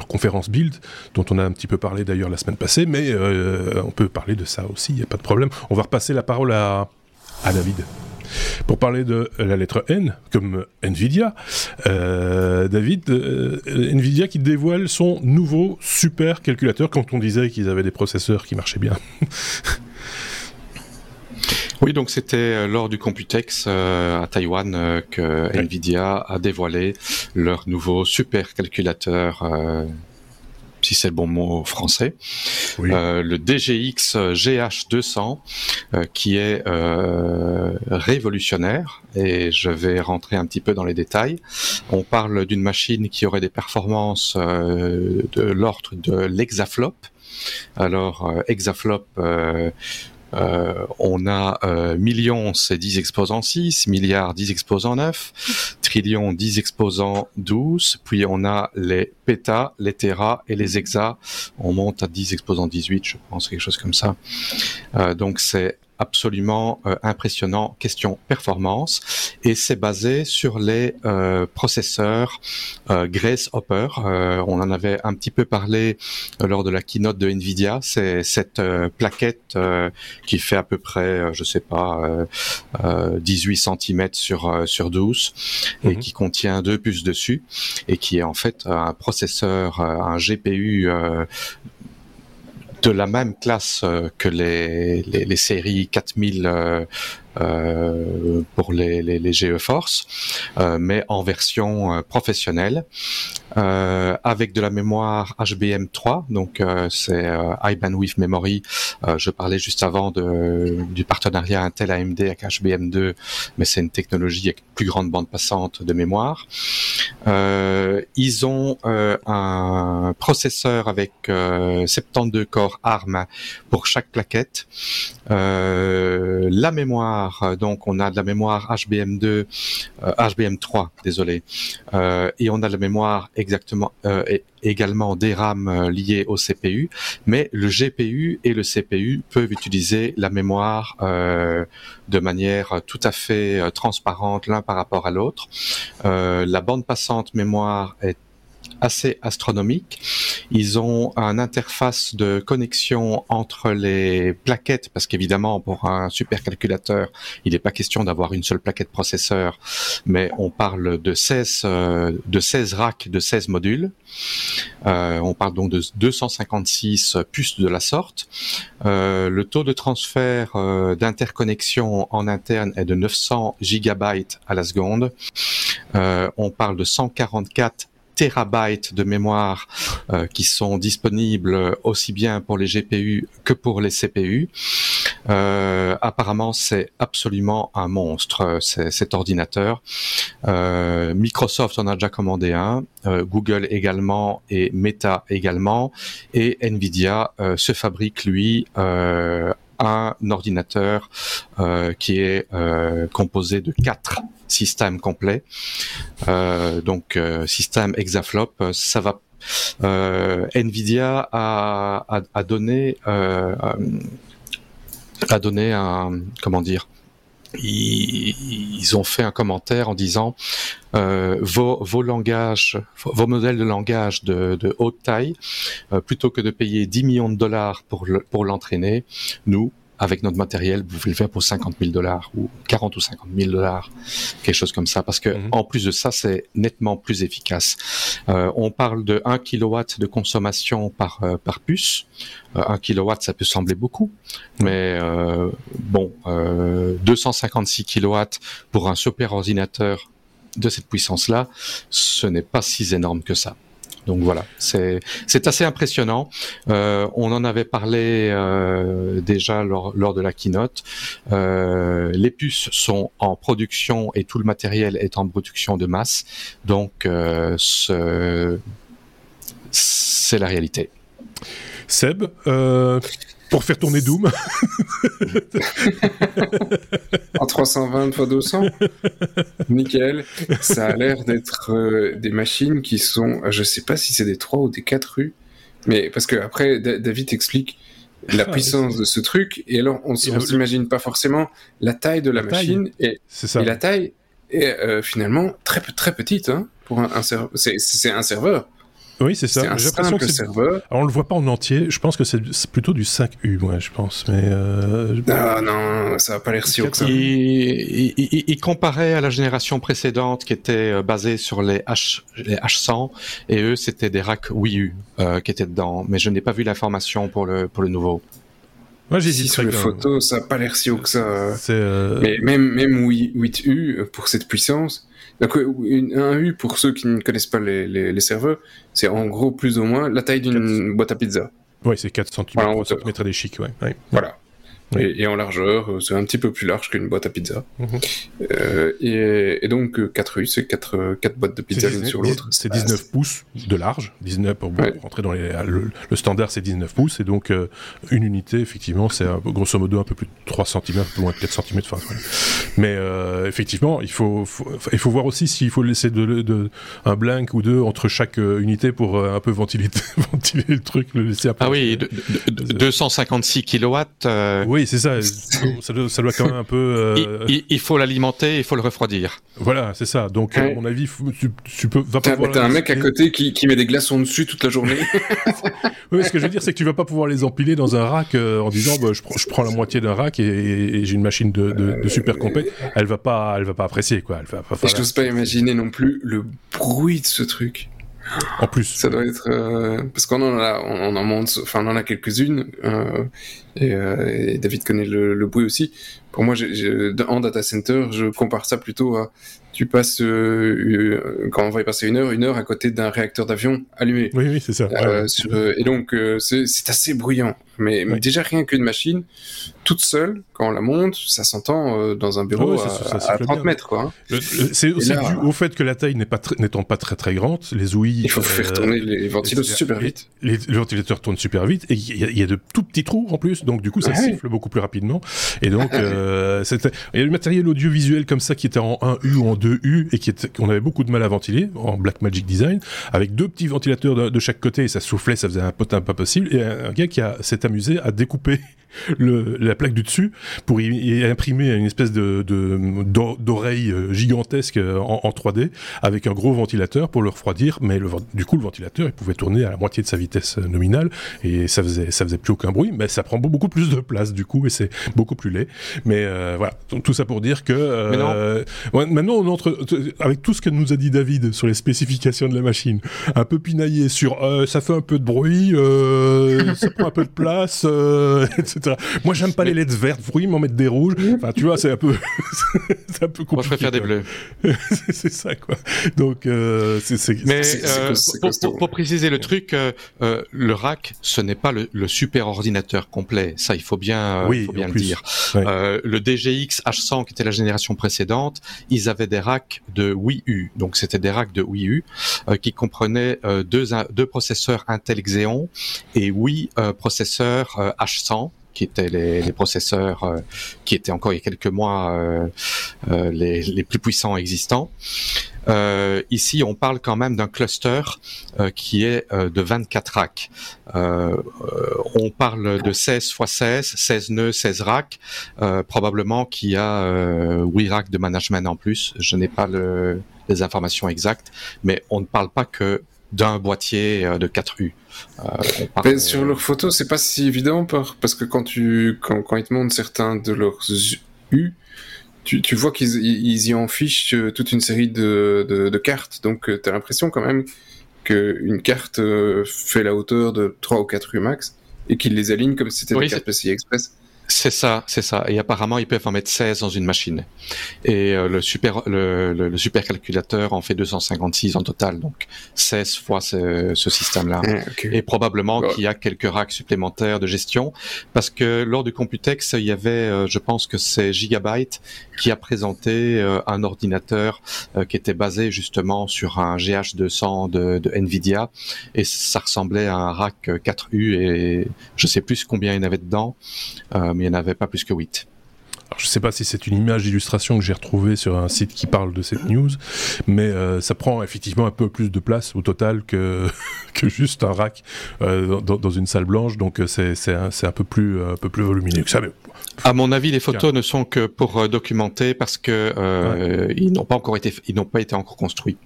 conférence Build, dont on a un petit peu parlé d'ailleurs la semaine passée, mais on peut parler de ça aussi, il n'y a pas de problème. On va repasser la parole à David. Pour parler de la lettre N, comme Nvidia, David, Nvidia qui dévoile son nouveau super calculateur, quand on disait qu'ils avaient des processeurs qui marchaient bien. Oui, donc c'était lors du Computex à Taïwan que Nvidia a dévoilé leur nouveau super calculateur, si c'est le bon mot français, le DGX GH200, qui est révolutionnaire, et je vais rentrer un petit peu dans les détails. On parle d'une machine qui aurait des performances de l'ordre de l'hexaflop. Alors, hexaflop... on a millions, c'est 10 exposants 6, milliards 10 exposants 9, trillions 10 exposants 12, puis on a les pétas, les téras et les hexas, on monte à 10 exposants 18, je pense, quelque chose comme ça. Donc c'est absolument impressionnant, question performance, et c'est basé sur les processeurs Grace Hopper. On en avait un petit peu parlé lors de la keynote de Nvidia. C'est cette plaquette qui fait à peu près, je sais pas, 18 cm sur 12, et qui contient 2 puces dessus, et qui est en fait un processeur, un GPU de la même classe que les séries 4000 pour les GeForce, mais en version professionnelle, avec de la mémoire HBM3, donc c'est High Bandwidth Memory. Je parlais juste avant du partenariat Intel AMD avec HBM2, mais c'est une technologie avec plus grande bande passante de mémoire. Ils ont un processeur avec 72 cores ARM pour chaque plaquette. la mémoire, donc on a de la mémoire HBM3, désolé, et on a de la mémoire également des RAM liées au CPU, mais le GPU et le CPU peuvent utiliser la mémoire de manière tout à fait transparente l'un par rapport à l'autre. La bande passante mémoire est assez astronomique. Ils ont une interface de connexion entre les plaquettes, parce qu'évidemment, pour un supercalculateur, il n'est pas question d'avoir une seule plaquette processeur, mais on parle de 16 racks, de 16 modules. On parle donc de 256 puces de la sorte. Le taux de transfert d'interconnexion en interne est de 900 gigabytes à la seconde. On parle de 144 terabytes de mémoire qui sont disponibles aussi bien pour les GPU que pour les CPU. Apparemment, c'est absolument un monstre, cet ordinateur. Microsoft en a déjà commandé un, Google également et Meta également, et Nvidia se fabrique, lui, un ordinateur qui est composé de 4 systèmes complets, donc système hexaflop. Ça va. Nvidia a donné un, comment dire, ils ont fait un commentaire en disant vos modèles de langage de haute taille, plutôt que de payer $10 millions pour l'entraîner, nous, avec notre matériel, vous pouvez le faire pour $50 000 ou $40 000 ou $50 000, quelque chose comme ça, parce que en plus de ça, c'est nettement plus efficace. On parle de 1 kW de consommation par puce. 1 kW, ça peut sembler beaucoup, mais 256 kW pour un super ordinateur de cette puissance-là, ce n'est pas si énorme que ça. Donc voilà, c'est assez impressionnant. On en avait parlé déjà lors de la keynote. Les puces sont en production et tout le matériel est en production de masse. Donc c'est la réalité. Seb, pour faire tourner Doom en 320 x 200, nickel. Ça a l'air d'être des machines qui sont, je sais pas si c'est des 3 ou des 4 rues, mais parce que après David explique la puissance de ce truc, et alors on s'imagine pas forcément la taille de la machine, et la taille est finalement très petite, hein, pour un serveur. C'est un serveur. Oui, c'est ça. J'ai l'impression que c'est... serveur. Alors, on le voit pas en entier. Je pense que c'est plutôt du 5U, moi, je pense. Mais ah non, ça n'a pas l'air si haut que ça. Il comparait à la génération précédente qui était basée sur les H100, et eux, c'était des racks 8U qui étaient dedans. Mais je n'ai pas vu l'information pour le nouveau. Moi, j'hésite. Si sur les photos, ça n'a pas l'air si haut que ça. Mais même 8U pour cette puissance. Donc, un U, pour ceux qui ne connaissent pas les serveurs, c'est en gros plus ou moins la taille d'une boîte à pizza. Oui, c'est 4 cm, voilà, 3 cm des chics, ouais. Ouais. Voilà. Ouais. Et en largeur, c'est un petit peu plus large qu'une boîte à pizza. Et donc, 4 U, c'est 4 boîtes de pizza l'une sur l'autre. C'est 19 pouces de large. 19 pour rentrer dans le standard, c'est 19 pouces. Et donc, une unité, effectivement, c'est grosso modo un peu plus de 3 cm, un peu moins de 4 cm. Enfin, ouais. Mais effectivement, il faut voir aussi s'il faut laisser un blank ou deux entre chaque unité pour un peu ventiler le truc, le laisser après. Ah oui, 256 kW. Oui, c'est ça. Ça doit quand même un peu... Il faut l'alimenter, il faut le refroidir. Voilà, c'est ça. Donc, à mon avis, tu peux... vas pas pouvoir t'as un mec à côté qui met des glaçons dessus toute la journée. Oui, ce que je veux dire, c'est que tu vas pas pouvoir les empiler dans un rack en disant bah, je prends la moitié d'un rack et j'ai une machine de super compète. Elle va pas apprécier, quoi. Je n'ose pas imaginer non plus le bruit de ce truc. En plus, ça doit être parce qu'on en a quelques-unes, et David connaît le bruit aussi. Pour moi, en data center, je compare ça plutôt à tu passes quand on va y passer une heure à côté d'un réacteur d'avion allumé. Oui, c'est ça. Et donc c'est assez bruyant. Mais oui. Déjà, rien qu'une machine, toute seule, quand on la monte, ça s'entend dans un bureau à 30 mètres. Quoi, hein. C'est aussi là, dû au fait que la taille n'étant pas très très grande, les ouïes... Il faut faire tourner les ventilateurs super vite. Les ventilateurs tournent super vite, et il y a de tout petits trous en plus, donc du coup, ça siffle beaucoup plus rapidement. Et donc, il y a du matériel audiovisuel comme ça qui était en 1U ou en 2U, et qu'on avait beaucoup de mal à ventiler, en Blackmagic Design, avec deux petits ventilateurs de chaque côté, et ça soufflait, ça faisait un potin pas possible, et un gars qui s'est amusé à découper la plaque du dessus pour y imprimer une espèce d'oreille gigantesque en 3D avec un gros ventilateur pour le refroidir, mais du coup le ventilateur il pouvait tourner à la moitié de sa vitesse nominale et ça faisait plus aucun bruit, mais ça prend beaucoup plus de place du coup et c'est beaucoup plus laid, mais voilà, tout ça pour dire que maintenant on entre avec tout ce que nous a dit David sur les spécifications de la machine, un peu pinaillé sur ça fait un peu de bruit, ça prend un peu de place, etc. Moi, j'aime pas les lettres vertes, pour ils m'en mettent des rouges. Enfin, tu vois, c'est un peu, c'est un peu compliqué. Moi, je préfère des bleus. C'est ça, quoi. Donc, pour préciser le truc, le rack, ce n'est pas le super ordinateur complet. Ça, il faut bien, le dire. Ouais. Le DGX H100, qui était la génération précédente, ils avaient des racks de 8U. Donc, c'était des racks de 8U qui comprenaient deux processeurs Intel Xeon et 8 processeurs H100. Qui étaient les processeurs qui étaient encore il y a quelques mois les plus puissants existants. Ici, on parle quand même d'un cluster qui est de 24 racks. On parle de 16 x 16, 16 nœuds, 16 racks, probablement qu'il y a 8 racks de management en plus. Je n'ai pas les informations exactes, mais on ne parle pas que d'un boîtier de 4U. Ben, sur leurs photos, c'est pas si évident parce que quand ils te montrent certains de leurs U, tu vois qu'ils y enfichent toute une série de cartes, donc t'as l'impression quand même qu'une carte fait la hauteur de 3 ou 4 U max et qu'ils les alignent comme si c'était des cartes PCI Express. C'est ça. Et apparemment, ils peuvent en mettre 16 dans une machine. Et le supercalculateur en fait 256 en total, donc 16 fois ce système-là. Okay. Et probablement qu'il y a quelques racks supplémentaires de gestion, parce que lors du Computex, il y avait, je pense que c'est Gigabyte qui a présenté un ordinateur qui était basé justement sur un GH200 de Nvidia, et ça ressemblait à un rack 4U, et je sais plus combien il y en avait dedans, mais il n'y en avait pas plus que 8. Alors, je ne sais pas si c'est une image d'illustration que j'ai retrouvée sur un site qui parle de cette news, mais ça prend effectivement un peu plus de place au total que juste un rack dans une salle blanche, donc c'est un peu plus volumineux que ça. Mais... À mon avis, les photos ne sont que pour documenter parce que ils n'ont pas été encore construits.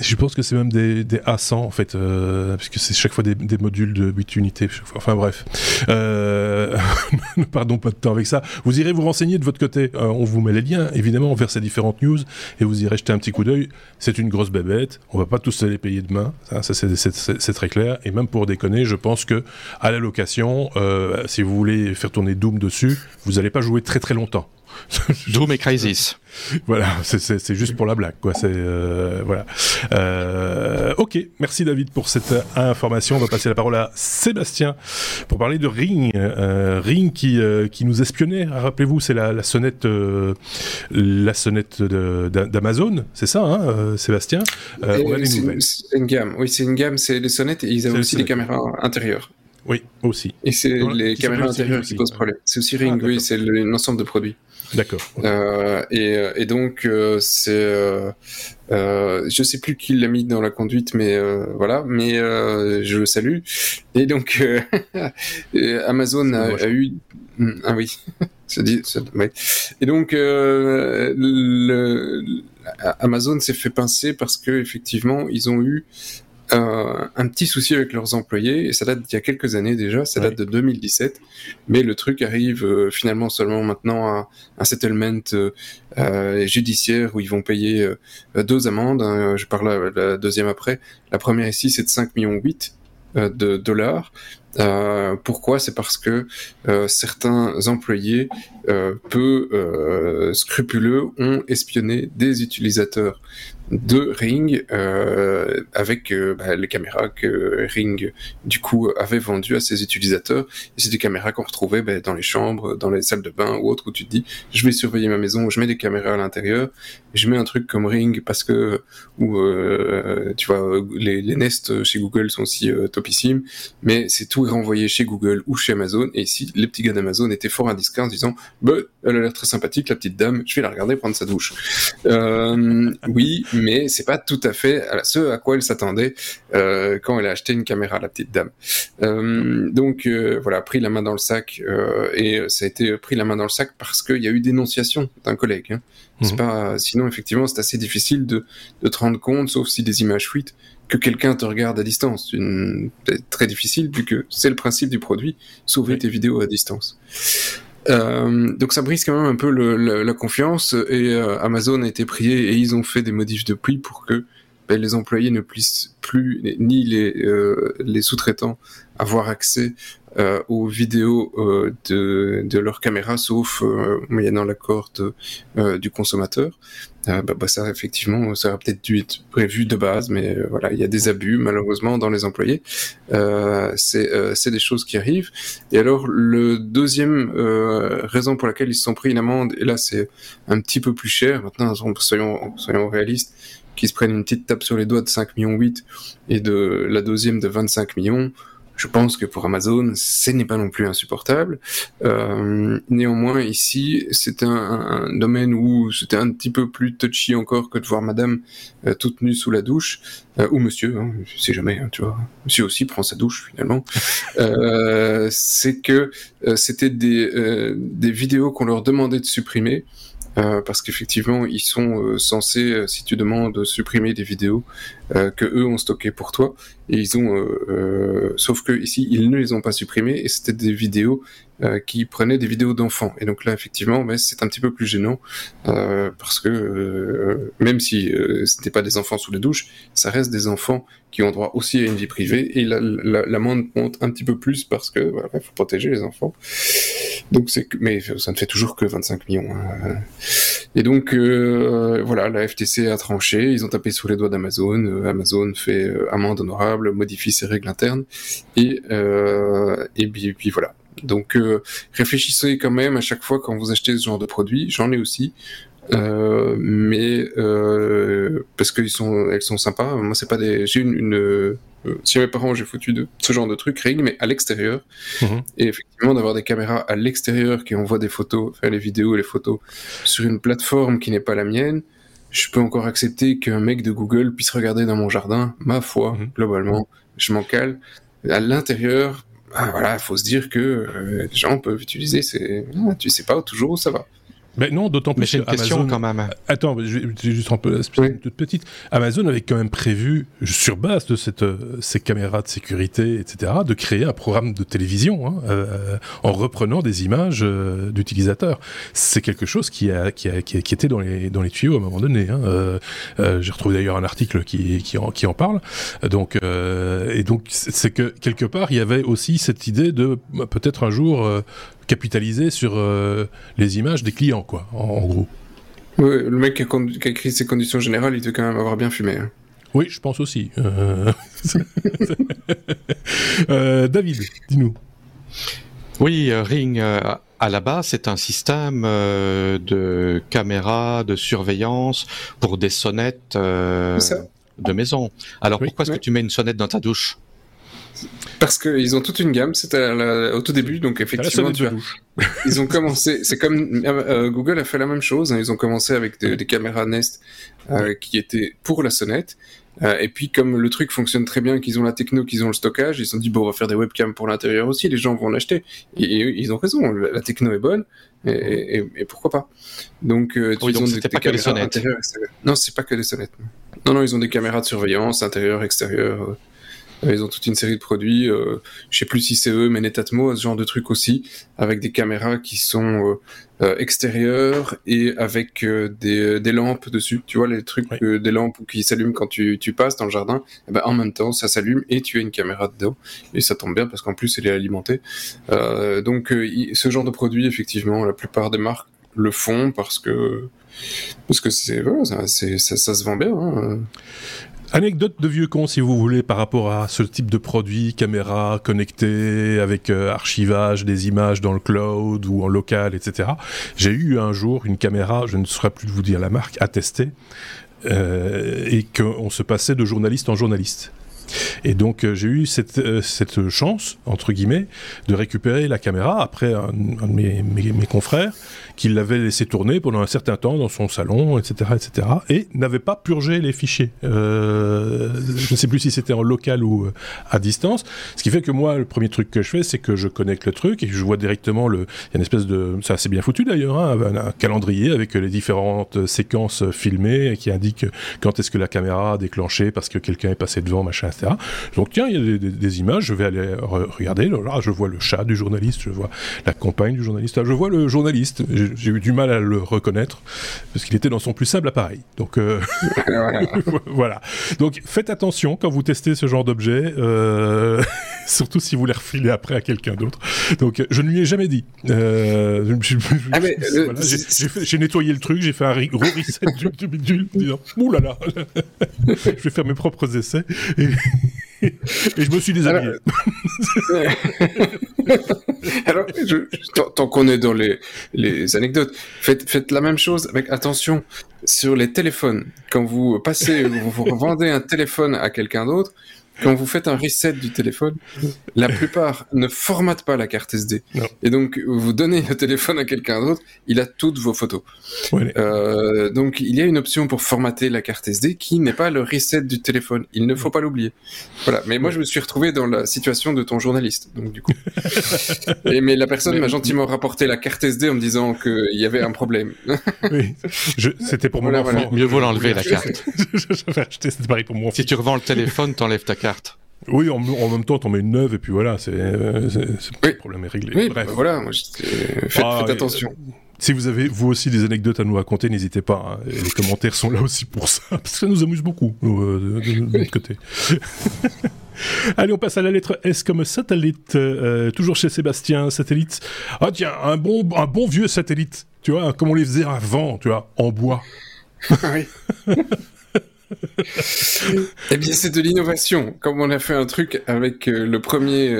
Je pense que c'est même des A100 en fait, parce que c'est chaque fois des modules de 8 unités. Enfin bref, ne perdons pas de temps avec ça. Vous irez vous renseigner de votre côté. On vous met les liens évidemment vers ces différentes news et vous irez jeter un petit coup d'œil. C'est une grosse bébête. On va pas tous les payer demain. Ça c'est très clair. Et même pour déconner, je pense que à la location, si vous voulez faire tourner Doom dessus, vous n'allez pas jouer très très longtemps. Doom et Crisis. Voilà, c'est juste pour la blague, quoi. C'est voilà. Ok, merci David pour cette information. On va passer la parole à Sébastien pour parler de Ring. Ring qui nous espionnait. Rappelez-vous, c'est la sonnette d'Amazon, c'est ça, hein, Sébastien. On a des nouvelles. C'est une gamme. Oui, c'est une gamme. C'est les sonnettes. Et ils avaient aussi des caméras intérieures. Oui, aussi. Et c'est les caméras intérieures qui posent problème. C'est aussi Ring, oui, c'est l'ensemble de produits. D'accord. Et donc, je sais plus qui l'a mis dans la conduite, mais voilà, mais je le salue. Et donc, Amazon a eu... Ah oui, ça dit... Ça, ouais. Et donc, Amazon s'est fait pincer parce qu'effectivement, ils ont eu... un petit souci avec leurs employés, et ça date d'il y a quelques années déjà, ça date de 2017, mais le truc arrive finalement seulement maintenant à un settlement judiciaire où ils vont payer deux amendes, hein, je parle la deuxième après, la première ici c'est de 5,8 millions de dollars. Pourquoi ? C'est parce que certains employés peu scrupuleux ont espionné des utilisateurs de Ring avec les caméras que Ring du coup avait vendues à ses utilisateurs. Et c'est des caméras qu'on retrouvait dans les chambres, dans les salles de bain ou autre, où tu te dis je vais surveiller ma maison, je mets des caméras à l'intérieur, je mets un truc comme Ring parce que tu vois les Nest chez Google sont aussi topissimes, mais c'est tout renvoyé chez Google ou chez Amazon. Et ici les petits gars d'Amazon étaient fort indiscrets en disant elle a l'air très sympathique la petite dame, je vais la regarder prendre sa douche. Oui, mais c'est pas tout à fait ce à quoi elle s'attendait quand elle a acheté une caméra, la petite dame. Donc, pris la main dans le sac, et ça a été pris la main dans le sac parce qu'il y a eu dénonciation d'un collègue. Hein. C'est pas, sinon, effectivement, c'est assez difficile de te rendre compte, sauf si des images fuitent, que quelqu'un te regarde à distance. C'est très difficile, vu que c'est le principe du produit, sauver tes vidéos à distance. Donc ça brise quand même un peu la confiance, et Amazon a été prié et ils ont fait des modifs depuis pour que les employés ne puissent plus ni les sous-traitants avoir accès aux vidéos de leur caméra, sauf moyennant l'accord du consommateur. Ça, effectivement, ça aurait peut-être dû être prévu de base, mais il y a des abus, malheureusement, dans les employés. C'est des choses qui arrivent. Et alors, le deuxième raison pour laquelle ils se sont pris une amende, et là, c'est un petit peu plus cher, maintenant, soyons réalistes, qu'ils se prennent une petite tape sur les doigts de 5,8 millions et de la deuxième de 25 millions, je pense que pour Amazon, ce n'est pas non plus insupportable. Néanmoins, ici, c'est un domaine où c'était un petit peu plus touchy encore que de voir madame toute nue sous la douche, ou monsieur, c'est jamais, tu vois, monsieur aussi prend sa douche finalement. C'est que c'était des vidéos qu'on leur demandait de supprimer, parce qu'effectivement, ils sont censés, si tu demandes, supprimer des vidéos que eux ont stockées pour toi. Et ils ont, sauf que ici, ils ne les ont pas supprimées, et c'était des vidéos qui prenaient des vidéos d'enfants. Et donc là, effectivement, c'est un petit peu plus gênant, parce que même si ce n'était pas des enfants sous les douches, ça reste des enfants qui ont droit aussi à une vie privée. Et l'amende monte un petit peu plus parce que faut protéger les enfants. Donc mais ça ne fait toujours que 25 millions. Hein. Et donc la FTC a tranché, ils ont tapé sous les doigts d'Amazon. Amazon fait amende honorable, modifie ses règles internes, et puis voilà. Donc réfléchissez quand même à chaque fois quand vous achetez ce genre de produit. J'en ai aussi. Mais parce qu'elles sont sympas. Moi, c'est pas des. J'ai si mes parents, j'ai foutu de ce genre de truc, Ring, mais à l'extérieur. Et effectivement, d'avoir des caméras à l'extérieur qui envoient des photos, faire les vidéos et les photos sur une plateforme qui n'est pas la mienne, je peux encore accepter qu'un mec de Google puisse regarder dans mon jardin. Ma foi, globalement, je m'en cale. À l'intérieur, faut se dire que les gens peuvent utiliser. Tu sais pas toujours où ça va. Mais non, d'autant plus que Amazon, quand même. Attends, j'ai juste un peu toute petite. Amazon avait quand même prévu, sur base de ces caméras de sécurité, etc., de créer un programme de télévision en reprenant des images d'utilisateurs. C'est quelque chose qui était dans les tuyaux à un moment donné. J'ai retrouvé d'ailleurs un article qui en parle. Donc, c'est que quelque part, il y avait aussi cette idée de peut-être un jour. Capitaliser sur les images des clients, quoi, en gros. Oui, le mec qui a écrit ses conditions générales, il devait quand même avoir bien fumé. Hein. Oui, je pense aussi. David, dis-nous. Oui, Ring, à la base, c'est un système de caméras, de surveillance pour des sonnettes de maison. Alors, pourquoi est-ce que tu mets une sonnette dans ta douche ? Parce qu'ils ont toute une gamme, c'était au tout début, donc effectivement, ils ont commencé, c'est comme Google a fait la même chose, hein, ils ont commencé avec des caméras Nest qui étaient pour la sonnette, et puis comme le truc fonctionne très bien, qu'ils ont la techno, qu'ils ont le stockage, ils se sont dit, on va faire des webcams pour l'intérieur aussi, les gens vont l'acheter, et ils ont raison, la techno est bonne, et pourquoi pas. Donc, ils ont des caméras intérieures, extérieures. Non, c'est pas que des sonnettes. Non, ils ont des caméras de surveillance, intérieure, extérieure, ils ont toute une série de produits, je sais plus si c'est eux, mais Netatmo, ce genre de trucs aussi, avec des caméras qui sont extérieures et avec des lampes dessus, tu vois, les trucs, des lampes qui s'allument quand tu passes dans le jardin, en même temps, ça s'allume et tu as une caméra dedans, et ça tombe bien parce qu'en plus, elle est alimentée. Donc, ce genre de produit, effectivement, la plupart des marques le font parce que c'est, voilà, ça se vend bien, hein. Anecdote de vieux con, si vous voulez, par rapport à ce type de produit, caméra connectée, avec archivage des images dans le cloud ou en local, etc. J'ai eu un jour une caméra, je ne saurais plus vous dire la marque, à tester, et qu'on se passait de journaliste en journaliste. Et donc j'ai eu cette chance, entre guillemets, de récupérer la caméra après un de mes confrères qui l'avait laissé tourner pendant un certain temps dans son salon, etc. et n'avait pas purgé les fichiers. Je ne sais plus si c'était en local ou à distance, ce qui fait que moi, le premier truc que je fais, c'est que je connecte le truc et je vois directement il y a une espèce de... Ça, c'est bien foutu d'ailleurs, hein, un calendrier avec les différentes séquences filmées qui indiquent quand est-ce que la caméra a déclenché parce que quelqu'un est passé devant, machin. Donc tiens, il y a des images, je vais aller regarder, là je vois le chat du journaliste, je vois la compagne du journaliste, là je vois le journaliste, j'ai eu du mal à le reconnaître, parce qu'il était dans son plus simple appareil. Donc voilà. Donc faites attention quand vous testez ce genre d'objet, surtout si vous les refilez après à quelqu'un d'autre. Donc je ne lui ai jamais dit. Voilà, j'ai nettoyé le truc, j'ai fait un gros reset du bidule, disant oulala, je vais faire mes propres essais, et je me suis déshabillé. Alors tant qu'on est dans les anecdotes, faites la même chose avec attention sur les téléphones. Quand vous passez, vous vendez un téléphone à quelqu'un d'autre, quand vous faites un reset du téléphone, la plupart ne formatent pas la carte SD. Non. Et donc, vous donnez le téléphone à quelqu'un d'autre, il a toutes vos photos. Ouais. Donc, il y a une option pour formater la carte SD qui n'est pas le reset du téléphone. Il ne faut pas l'oublier. Voilà. Mais moi, je me suis retrouvé dans la situation de ton journaliste. Donc, du coup. Mais la personne m'a gentiment rapporté la carte SD en me disant qu'il y avait un problème. Oui. C'était pour mon enfant. Mieux vaut l'enlever, la carte. C'est pareil pour moi. Si tu revends le téléphone, t'enlèves ta carte. Oui, en même temps, t'en mets une neuve et puis voilà, le problème est réglé. Oui, bref. Bah voilà, faites attention. Si vous avez, vous aussi, des anecdotes à nous raconter, n'hésitez pas, hein. Les commentaires sont là aussi pour ça, parce que ça nous amuse beaucoup, de notre côté. Allez, on passe à la lettre S comme satellite, toujours chez Sébastien, satellite. Ah tiens, un bon vieux satellite, tu vois, comme on les faisait avant, tu vois, en bois. Oui. Eh bien, c'est de l'innovation. Comme on a fait un truc avec le premier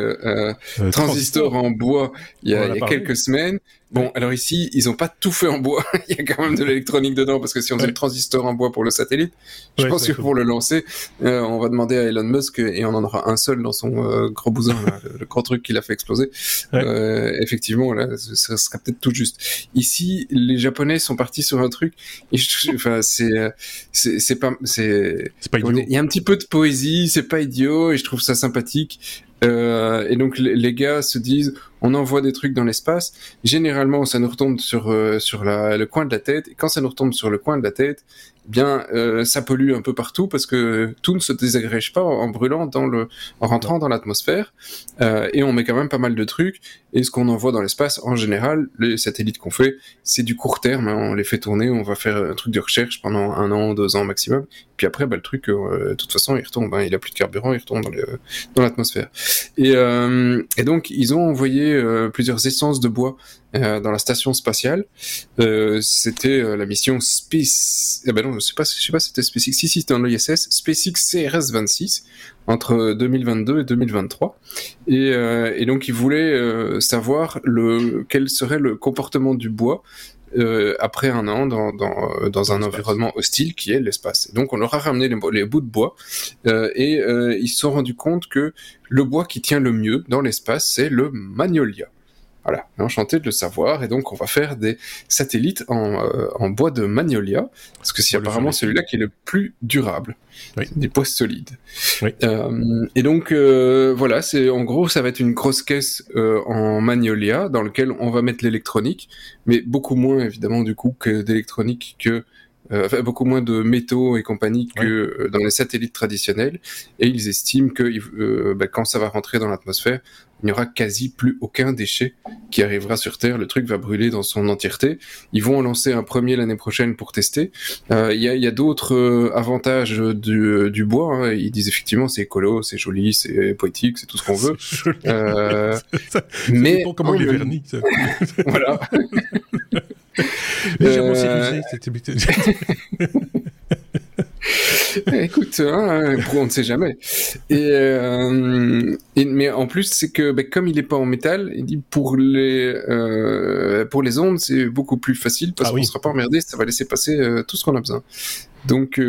transistor en bois il y a quelques semaines. Bon, alors ici, ils n'ont pas tout fait en bois. Il y a quand même de l'électronique dedans, parce que si on faisait le transistor en bois pour le satellite, je pense que pour le lancer, on va demander à Elon Musk, et on en aura un seul dans son gros bousin, le gros truc qu'il a fait exploser. Ouais. Effectivement, là, ça serait peut-être tout juste. Ici, les Japonais sont partis sur un truc. Enfin, c'est pas idiot. Il y a un petit peu de poésie, c'est pas idiot, et je trouve ça sympathique. Et donc les gars se disent, on envoie des trucs dans l'espace. Généralement, ça nous retombe sur le coin de la tête. Et quand ça nous retombe sur le coin de la tête, ça pollue un peu partout parce que tout ne se désagrège pas en brûlant en rentrant dans l'atmosphère. Et on met quand même pas mal de trucs. Et ce qu'on envoie dans l'espace, en général, les satellites qu'on fait, c'est du court terme, hein. On les fait tourner, on va faire un truc de recherche pendant 1 an, 2 ans maximum. Puis après, le truc, de toute façon, il retombe, hein. Il a plus de carburant, il retombe dans l'atmosphère. Et donc, ils ont envoyé plusieurs essences de bois dans la station spatiale. C'était la mission Space... Ah ben non, je sais pas si c'était SpaceX. Si, c'était dans l'ISS. SpaceX CRS-26 entre 2022 et 2023. Et donc, ils voulaient savoir quel serait le comportement du bois après 1 an dans un environnement hostile qui est l'espace. Et donc, on leur a ramené les bouts de bois et ils se sont rendus compte que le bois qui tient le mieux dans l'espace, c'est le Magnolia. Voilà, enchanté de le savoir, et donc on va faire des satellites en bois de magnolia, parce que c'est apparemment celui-là qui est le plus durable, oui. Des bois solides. Oui. Et donc voilà, en gros ça va être une grosse caisse en magnolia dans laquelle on va mettre l'électronique, mais beaucoup moins évidemment du coup que d'électronique que... Enfin, beaucoup moins de métaux et compagnie que dans les satellites traditionnels, et ils estiment que quand ça va rentrer dans l'atmosphère, il n'y aura quasi plus aucun déchet qui arrivera sur Terre. Le truc va brûler dans son entièreté. Ils vont en lancer un premier l'année prochaine pour tester. Il y a d'autres avantages du bois, hein. Ils disent effectivement c'est écolo, c'est joli, c'est poétique, c'est tout ce qu'on veut. Ça dépend comment il est verni. Voilà. Légèrement séduisé. Écoute, hein, on ne sait jamais. Mais en plus, c'est que comme il n'est pas en métal, il dit pour les ondes, c'est beaucoup plus facile parce qu'on ne sera pas emmerdé, ça va laisser passer tout ce qu'on a besoin. Donc,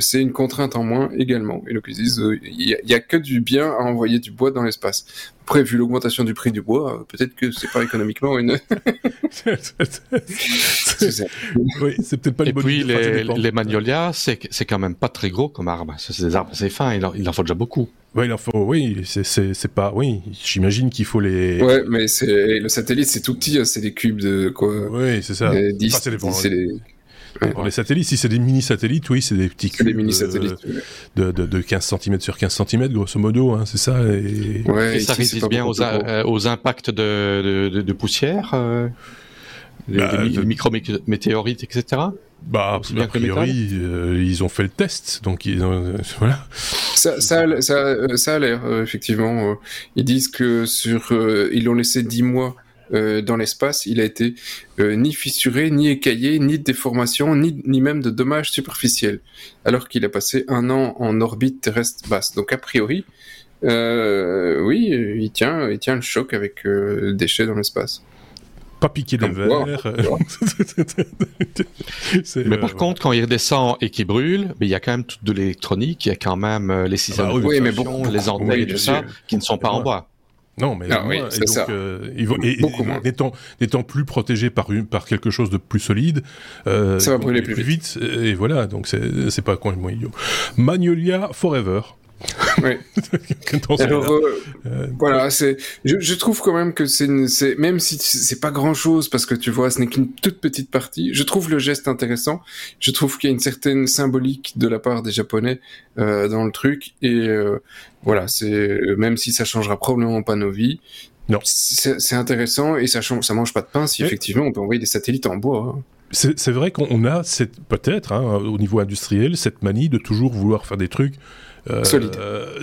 c'est une contrainte en moins également. Et donc, ils disent il n'y a que du bien à envoyer du bois dans l'espace. Après, vu l'augmentation du prix du bois, peut-être que c'est pas économiquement une... oui, c'est peut-être pas une bonne idée. Et puis, les Magnolia, c'est quand même pas très gros comme arbre. C'est des arbres assez fins, il en faut déjà beaucoup. Ouais, il en faut, oui, c'est pas... Oui, j'imagine qu'il faut les... Ouais, mais le satellite, c'est tout petit, c'est des cubes de quoi... Oui, c'est ça. 10, enfin, c'est les... Pour les satellites, si c'est des mini-satellites, oui, c'est des petits cubes de 15 cm sur 15 cm, grosso modo, hein, c'est ça. Et ça résiste bien aux impacts de poussière, les micro-météorites, etc. Bah, a priori, ils ont fait le test, donc ils ont, voilà. Ça a l'air, effectivement. Ils disent que ils l'ont laissé 10 mois. Dans l'espace, il a été ni fissuré, ni écaillé, ni de déformation, ni même de dommages superficiels, alors qu'il a passé 1 an en orbite terrestre basse. Donc a priori, oui, il tient le choc avec le déchet dans l'espace. Pas piquer des verres. Mais par contre, quand il redescend et qu'il brûle, mais il y a quand même toute de l'électronique, il y a quand même les systèmes les antennes et tout ça, qui ne sont pas en bois. Non, mais n'étant plus protégé par quelque chose de plus solide, ça va brûler plus vite. Et voilà, donc c'est pas complètement idiot. Magnolia Forever. Oui. Alors voilà, je trouve quand même que c'est même si c'est pas grand chose parce que tu vois, ce n'est qu'une toute petite partie. Je trouve le geste intéressant. Je trouve qu'il y a une certaine symbolique de la part des Japonais dans le truc et voilà, c'est même si ça changera probablement pas nos vies. Non. C'est intéressant et ça mange pas de pain si effectivement on peut envoyer des satellites en bois. Hein. C'est vrai qu'on a peut-être au niveau industriel cette manie de toujours vouloir faire des trucs.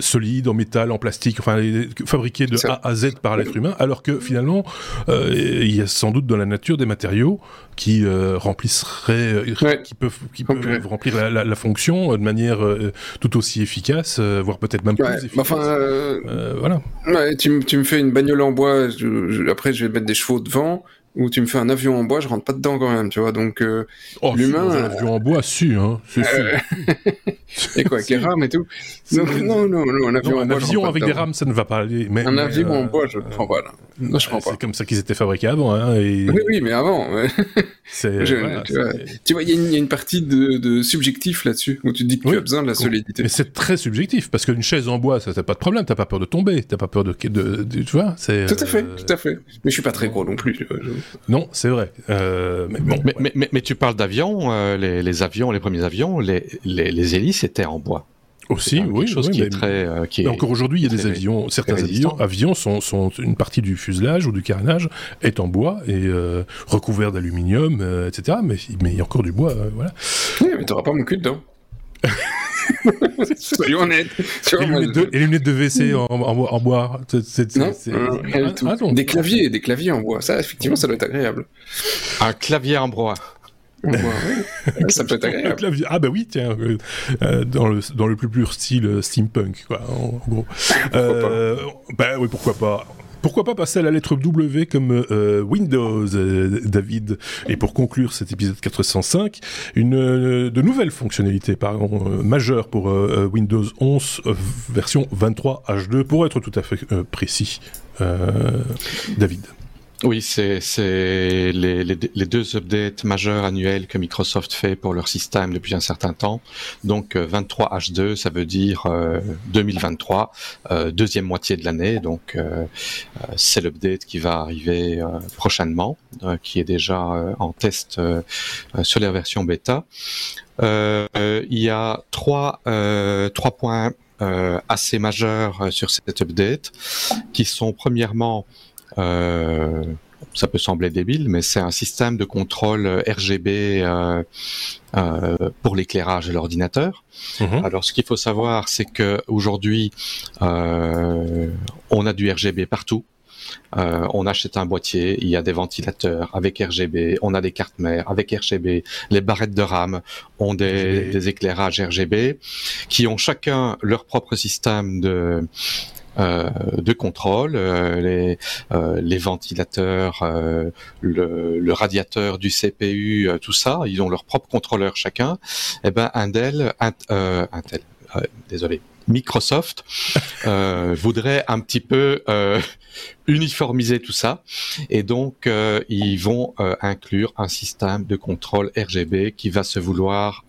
Solide, en métal, en plastique, enfin fabriqué de A à Z par l'être humain, alors que finalement il y a sans doute dans la nature des matériaux qui peuvent remplir la fonction de manière tout aussi efficace, voire peut-être même plus efficace. Enfin, voilà. Ouais, tu me fais une bagnole en bois, après je vais mettre des chevaux devant. Ou tu me fais un avion en bois, je rentre pas dedans quand même, tu vois. Donc l'humain, un avion en bois, et quoi, avec les rames et tout. Donc, non, un avion avec des rames, ça ne va pas aller. Mais avion en bois, je ne prends pas. Là. Non, je prends pas. C'est comme ça qu'ils étaient fabriqués avant, hein. Et... Oui, mais avant. Tu vois, il y a une partie de subjectif là-dessus où tu te dis que tu as besoin de la solidité. Mais c'est très subjectif parce qu'une chaise en bois, ça t'as pas de problème, t'as pas peur de tomber, t'as pas peur de tu vois. Tout à fait. Mais je suis pas très gros non plus. Non, c'est vrai. Mais tu parles d'avions, les premiers avions, les hélices étaient en bois. Aussi, encore aujourd'hui, il y a des avions. Certains avions sont une partie du fuselage ou du carénage est en bois et recouvert d'aluminium, etc. Mais il y a encore du bois, voilà. Oui, mais t'auras pas mon cul dedans. Soyons honnêtes. Et les lunettes de WC en bois. Des claviers en bois. Ça, effectivement, ça doit être agréable. Un clavier en bois. Ça peut être agréable. Ah bah oui, tiens, dans le plus pur style steampunk, quoi, en gros. Pourquoi pas. Pourquoi pas passer à la lettre W comme Windows, David. Et pour conclure cet épisode 405, de nouvelles fonctionnalités majeures pour Windows 11 version 23H2, pour être tout à fait précis, David. Oui, c'est les deux updates majeurs annuels que Microsoft fait pour leur système depuis un certain temps. Donc 23H2, ça veut dire 2023, deuxième moitié de l'année. Donc c'est l'update qui va arriver prochainement, qui est déjà en test sur les versions bêta. Il y a trois points assez majeurs sur cette update, qui sont premièrement... ça peut sembler débile, mais c'est un système de contrôle RGB pour l'éclairage de l'ordinateur. Alors, ce qu'il faut savoir, c'est qu'aujourd'hui, on a du RGB partout. On achète un boîtier, il y a des ventilateurs avec RGB, on a des cartes mères avec RGB, les barrettes de RAM ont des éclairages RGB qui ont chacun leur propre système de contrôle, les ventilateurs, le radiateur du CPU, tout ça, ils ont leur propre contrôleur chacun. Eh ben Microsoft voudrait un petit peu uniformiser tout ça, et donc ils vont inclure un système de contrôle RGB qui va se vouloir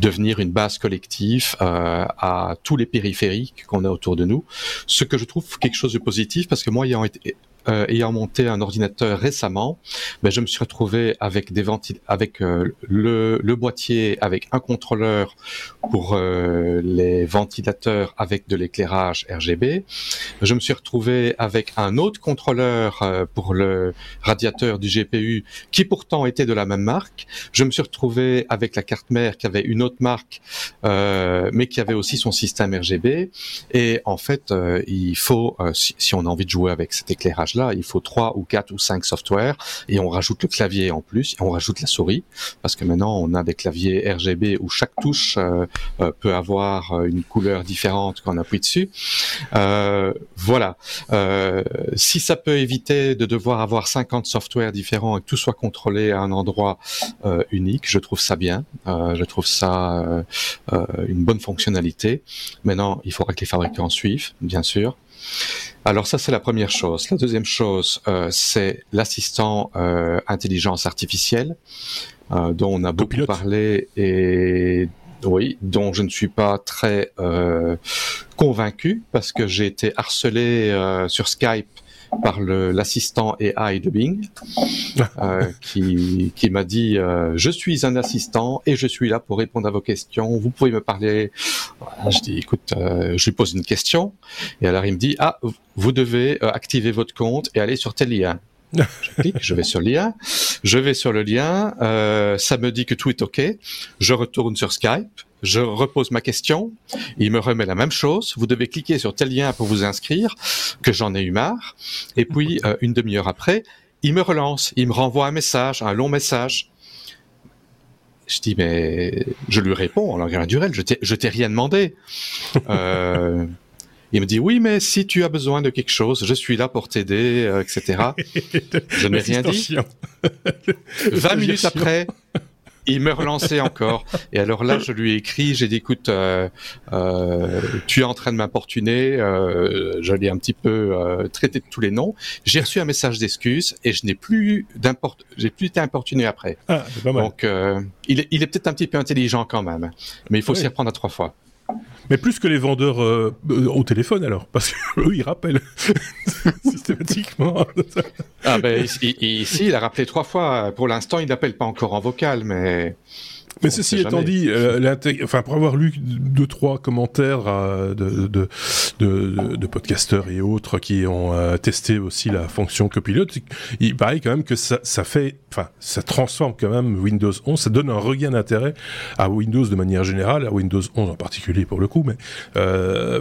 devenir une base collective à tous les périphériques qu'on a autour de nous, ce que je trouve quelque chose de positif, parce que moi ayant monté un ordinateur récemment, ben je me suis retrouvé avec le boîtier avec un contrôleur pour les ventilateurs avec de l'éclairage RGB. Je me suis retrouvé avec un autre contrôleur pour le radiateur du GPU qui pourtant était de la même marque. Je me suis retrouvé avec la carte mère qui avait une autre marque mais qui avait aussi son système RGB. Et en fait, il faut si on a envie de jouer avec cet éclairage là, il faut 3 ou 4 ou 5 softwares, et on rajoute le clavier en plus, et on rajoute la souris, parce que maintenant on a des claviers RGB où chaque touche peut avoir une couleur différente quand on appuie dessus. Voilà. Si ça peut éviter de devoir avoir 50 softwares différents et que tout soit contrôlé à un endroit unique, je trouve ça bien. Je trouve ça une bonne fonctionnalité. Maintenant, il faudra que les fabricants suivent, bien sûr. Alors ça, c'est la première chose. La deuxième chose, c'est l'assistant intelligence artificielle dont on a beaucoup parlé et oui, dont je ne suis pas très convaincu, parce que j'ai été harcelé sur Skype par l'assistant AI de Bing qui m'a dit je suis un assistant et je suis là pour répondre à vos questions, vous pouvez me parler. Je dis écoute, je lui pose une question et alors il me dit ah, vous devez activer votre compte et aller sur tel lien. Je clique, je vais sur le lien, ça me dit que tout est OK, je retourne sur Skype, je repose ma question, il me remet la même chose, vous devez cliquer sur tel lien pour vous inscrire, que j'en ai eu marre, et puis une demi-heure après, il me relance, il me renvoie un message, un long message. Je dis mais je lui réponds en langage naturel, je t'ai rien demandé. Il me dit, oui, mais si tu as besoin de quelque chose, je suis là pour t'aider, etc. Je n'ai rien dit. 20 minutes après, il me relançait encore. Et alors là, je lui ai écrit, j'ai dit, écoute, tu es en train de m'importuner, je l'ai un petit peu traité de tous les noms. J'ai reçu un message d'excuse et je n'ai plus été importuné après. Ah, c'est pas mal. Donc, il est peut-être un petit peu intelligent quand même, mais il faut s'y reprendre à 3 fois. Mais plus que les vendeurs au téléphone, alors, parce qu'eux, ils rappellent systématiquement. Ah ben, ici, il a rappelé 3 fois. Pour l'instant, il n'appelle pas encore en vocal, mais... Mais ceci étant dit, pour avoir lu 2-3 commentaires de podcasteurs et autres qui ont testé aussi la fonction copilote, il paraît quand même que ça transforme quand même Windows 11, ça donne un regain d'intérêt à Windows de manière générale, à Windows 11 en particulier pour le coup, mais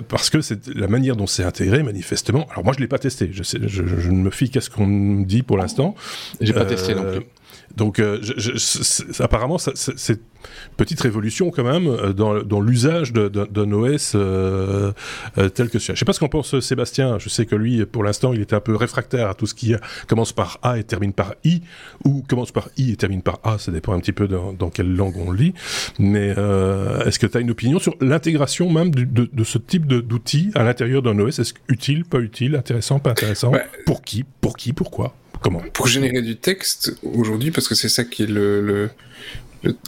parce que c'est la manière dont c'est intégré manifestement. Alors moi je l'ai pas testé, je ne me fie qu'à ce qu'on me dit pour l'instant. J'ai pas testé non plus. Donc, apparemment, c'est une petite révolution quand même dans l'usage d'un OS tel que celui-là. Je ne sais pas ce qu'en pense Sébastien. Je sais que lui, pour l'instant, il était un peu réfractaire à tout ce qui commence par A et termine par I, ou commence par I et termine par A. Ça dépend un petit peu dans quelle langue on le lit. Mais est-ce que tu as une opinion sur l'intégration même de ce type d'outils à l'intérieur d'un OS ? Est-ce utile, pas utile, intéressant, pas intéressant ? Ouais. Pour qui, pourquoi ? Comment ? Pour générer du texte aujourd'hui, parce que c'est ça qui est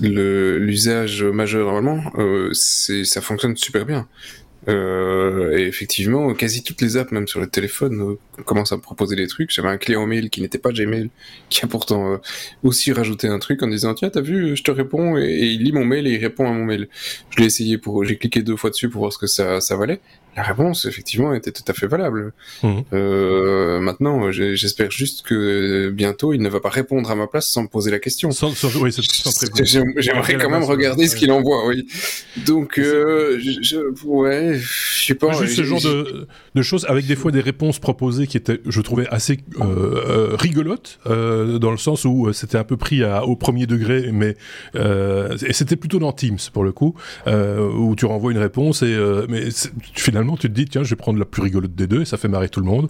l'usage majeur normalement, ça fonctionne super bien. Et effectivement, quasi toutes les apps, même sur le téléphone, commencent à me proposer des trucs. J'avais un client mail qui n'était pas Gmail, qui a pourtant aussi rajouté un truc en disant tiens, t'as vu, je te réponds, et il lit mon mail et il répond à mon mail. Je l'ai essayé j'ai cliqué 2 fois dessus pour voir ce que ça valait. La réponse, effectivement, était tout à fait valable. Mmh. Maintenant, j'espère juste que bientôt, il ne va pas répondre à ma place sans me poser la question. Oui, j'aimerais quand même regarder ce qu'il envoie, oui. Donc, je sais pas. Juste ce genre de choses, avec des fois des réponses proposées qui étaient, je trouvais, assez rigolotes, dans le sens où c'était un peu pris au premier degré, mais et c'était plutôt dans Teams, pour le coup, où tu renvoies une réponse et mais finalement, tu te dis, tiens, je vais prendre la plus rigolote des deux, et ça fait marrer tout le monde.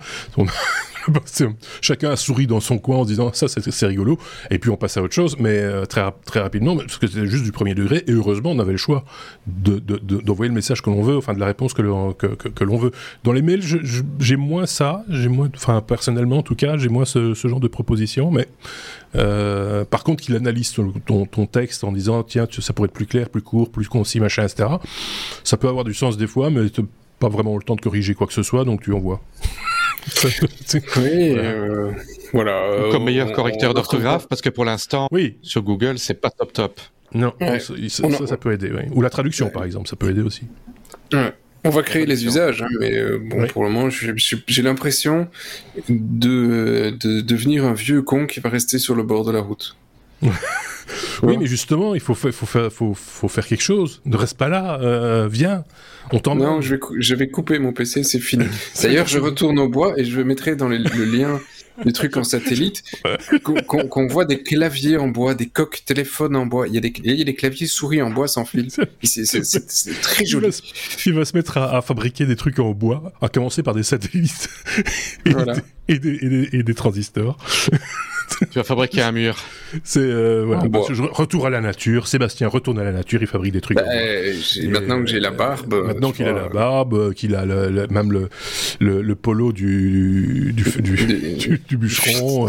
Chacun a souri dans son coin en se disant, ça, c'est rigolo, et puis on passe à autre chose, mais très rapidement, parce que c'était juste du premier degré, et heureusement, on avait le choix d'envoyer le message que l'on veut, enfin, de la réponse que l'on veut. Dans les mails, j'ai moins ça, enfin, personnellement, en tout cas, j'ai moins ce genre de proposition, mais par contre, qu'il analyse ton texte en disant, tiens, ça pourrait être plus clair, plus court, plus concis, machin, etc. Ça peut avoir du sens des fois, mais pas vraiment le temps de corriger quoi que ce soit, donc tu envoies. Oui, voilà. Comme meilleur correcteur d'orthographe, parce que pour l'instant, oui, sur Google, c'est pas top. Non, ouais. Ça peut aider. Ouais. Ou la traduction, ouais, par exemple, ça peut aider aussi. Ouais. On va créer les usages, hein, mais bon, oui. Pour le moment, j'ai l'impression de devenir un vieux con qui va rester sur le bord de la route. Oui, mais justement, il faut faire quelque chose. Ne reste pas là, viens. On t'emmène. Non, je vais couper mon PC, c'est fini. D'ailleurs, je retourne au bois et je mettrai dans le lien des trucs en satellite, qu'on voit des claviers en bois, des coques téléphones en bois. Il y a des claviers souris en bois sans fil. C'est très joli. Il va se mettre à fabriquer des trucs en bois, à commencer par des satellites et des transistors. Tu vas fabriquer un mur. C'est retour à la nature. Sébastien retourne à la nature, il fabrique des trucs. Maintenant que j'ai la barbe. Maintenant qu'il a la barbe, qu'il a même le polo du bûcheron.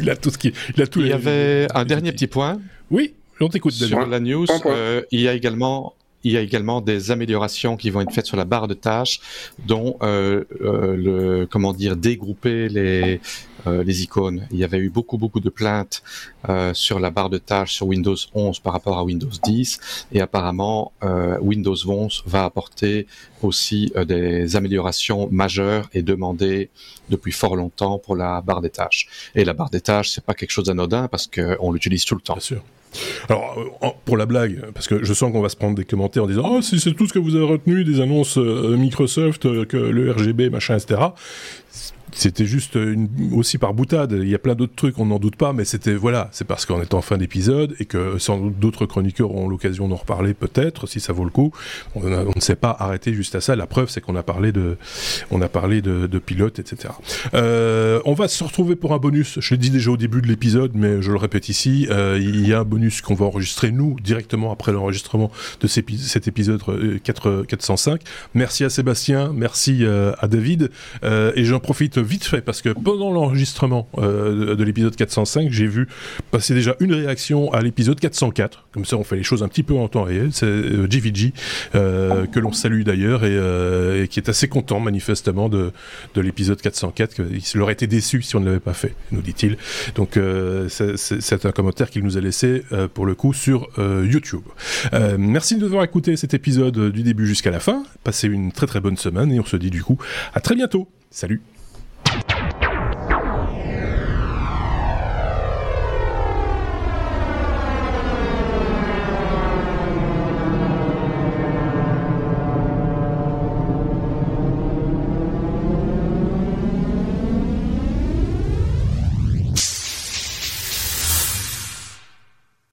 Il a tout ce qui. Il y avait un dernier petit point. Oui, on t'écoute. Sur la news, il y a également des améliorations qui vont être faites sur la barre de tâches, dont dégrouper les icônes. Il y avait eu beaucoup de plaintes sur la barre de tâches sur Windows 11 par rapport à Windows 10, et apparemment Windows 11 va apporter aussi des améliorations majeures et demandées depuis fort longtemps pour la barre des tâches. Et la barre des tâches, c'est pas quelque chose d'anodin parce qu'on l'utilise tout le temps. Bien sûr. Alors, pour la blague, parce que je sens qu'on va se prendre des commentaires en disant « Oh, c'est tout ce que vous avez retenu des annonces Microsoft, que le RGB, machin, etc. » C'était juste aussi par boutade. Il y a plein d'autres trucs, on n'en doute pas, mais c'est parce qu'on est en fin d'épisode et que sans doute d'autres chroniqueurs auront l'occasion d'en reparler peut-être, si ça vaut le coup. On ne s'est pas arrêté juste à ça. La preuve, c'est qu'on a parlé de pilotes, etc. On va se retrouver pour un bonus. Je l'ai dit déjà au début de l'épisode, mais je le répète ici. Il y a un bonus qu'on va enregistrer, nous, directement après l'enregistrement de cet épisode 405. Merci à Sébastien, merci à David, et j'en profite vite fait, parce que pendant l'enregistrement de l'épisode 405, j'ai vu passer déjà une réaction à l'épisode 404, comme ça on fait les choses un petit peu en temps réel, c'est JVG, que l'on salue d'ailleurs, et qui est assez content manifestement de l'épisode 404, qu'il aurait été déçu si on ne l'avait pas fait, nous dit-il. Donc c'est un commentaire qu'il nous a laissé pour le coup sur YouTube. Merci de nous avoir écouté cet épisode du début jusqu'à la fin, passez une très très bonne semaine, et on se dit du coup à très bientôt, salut.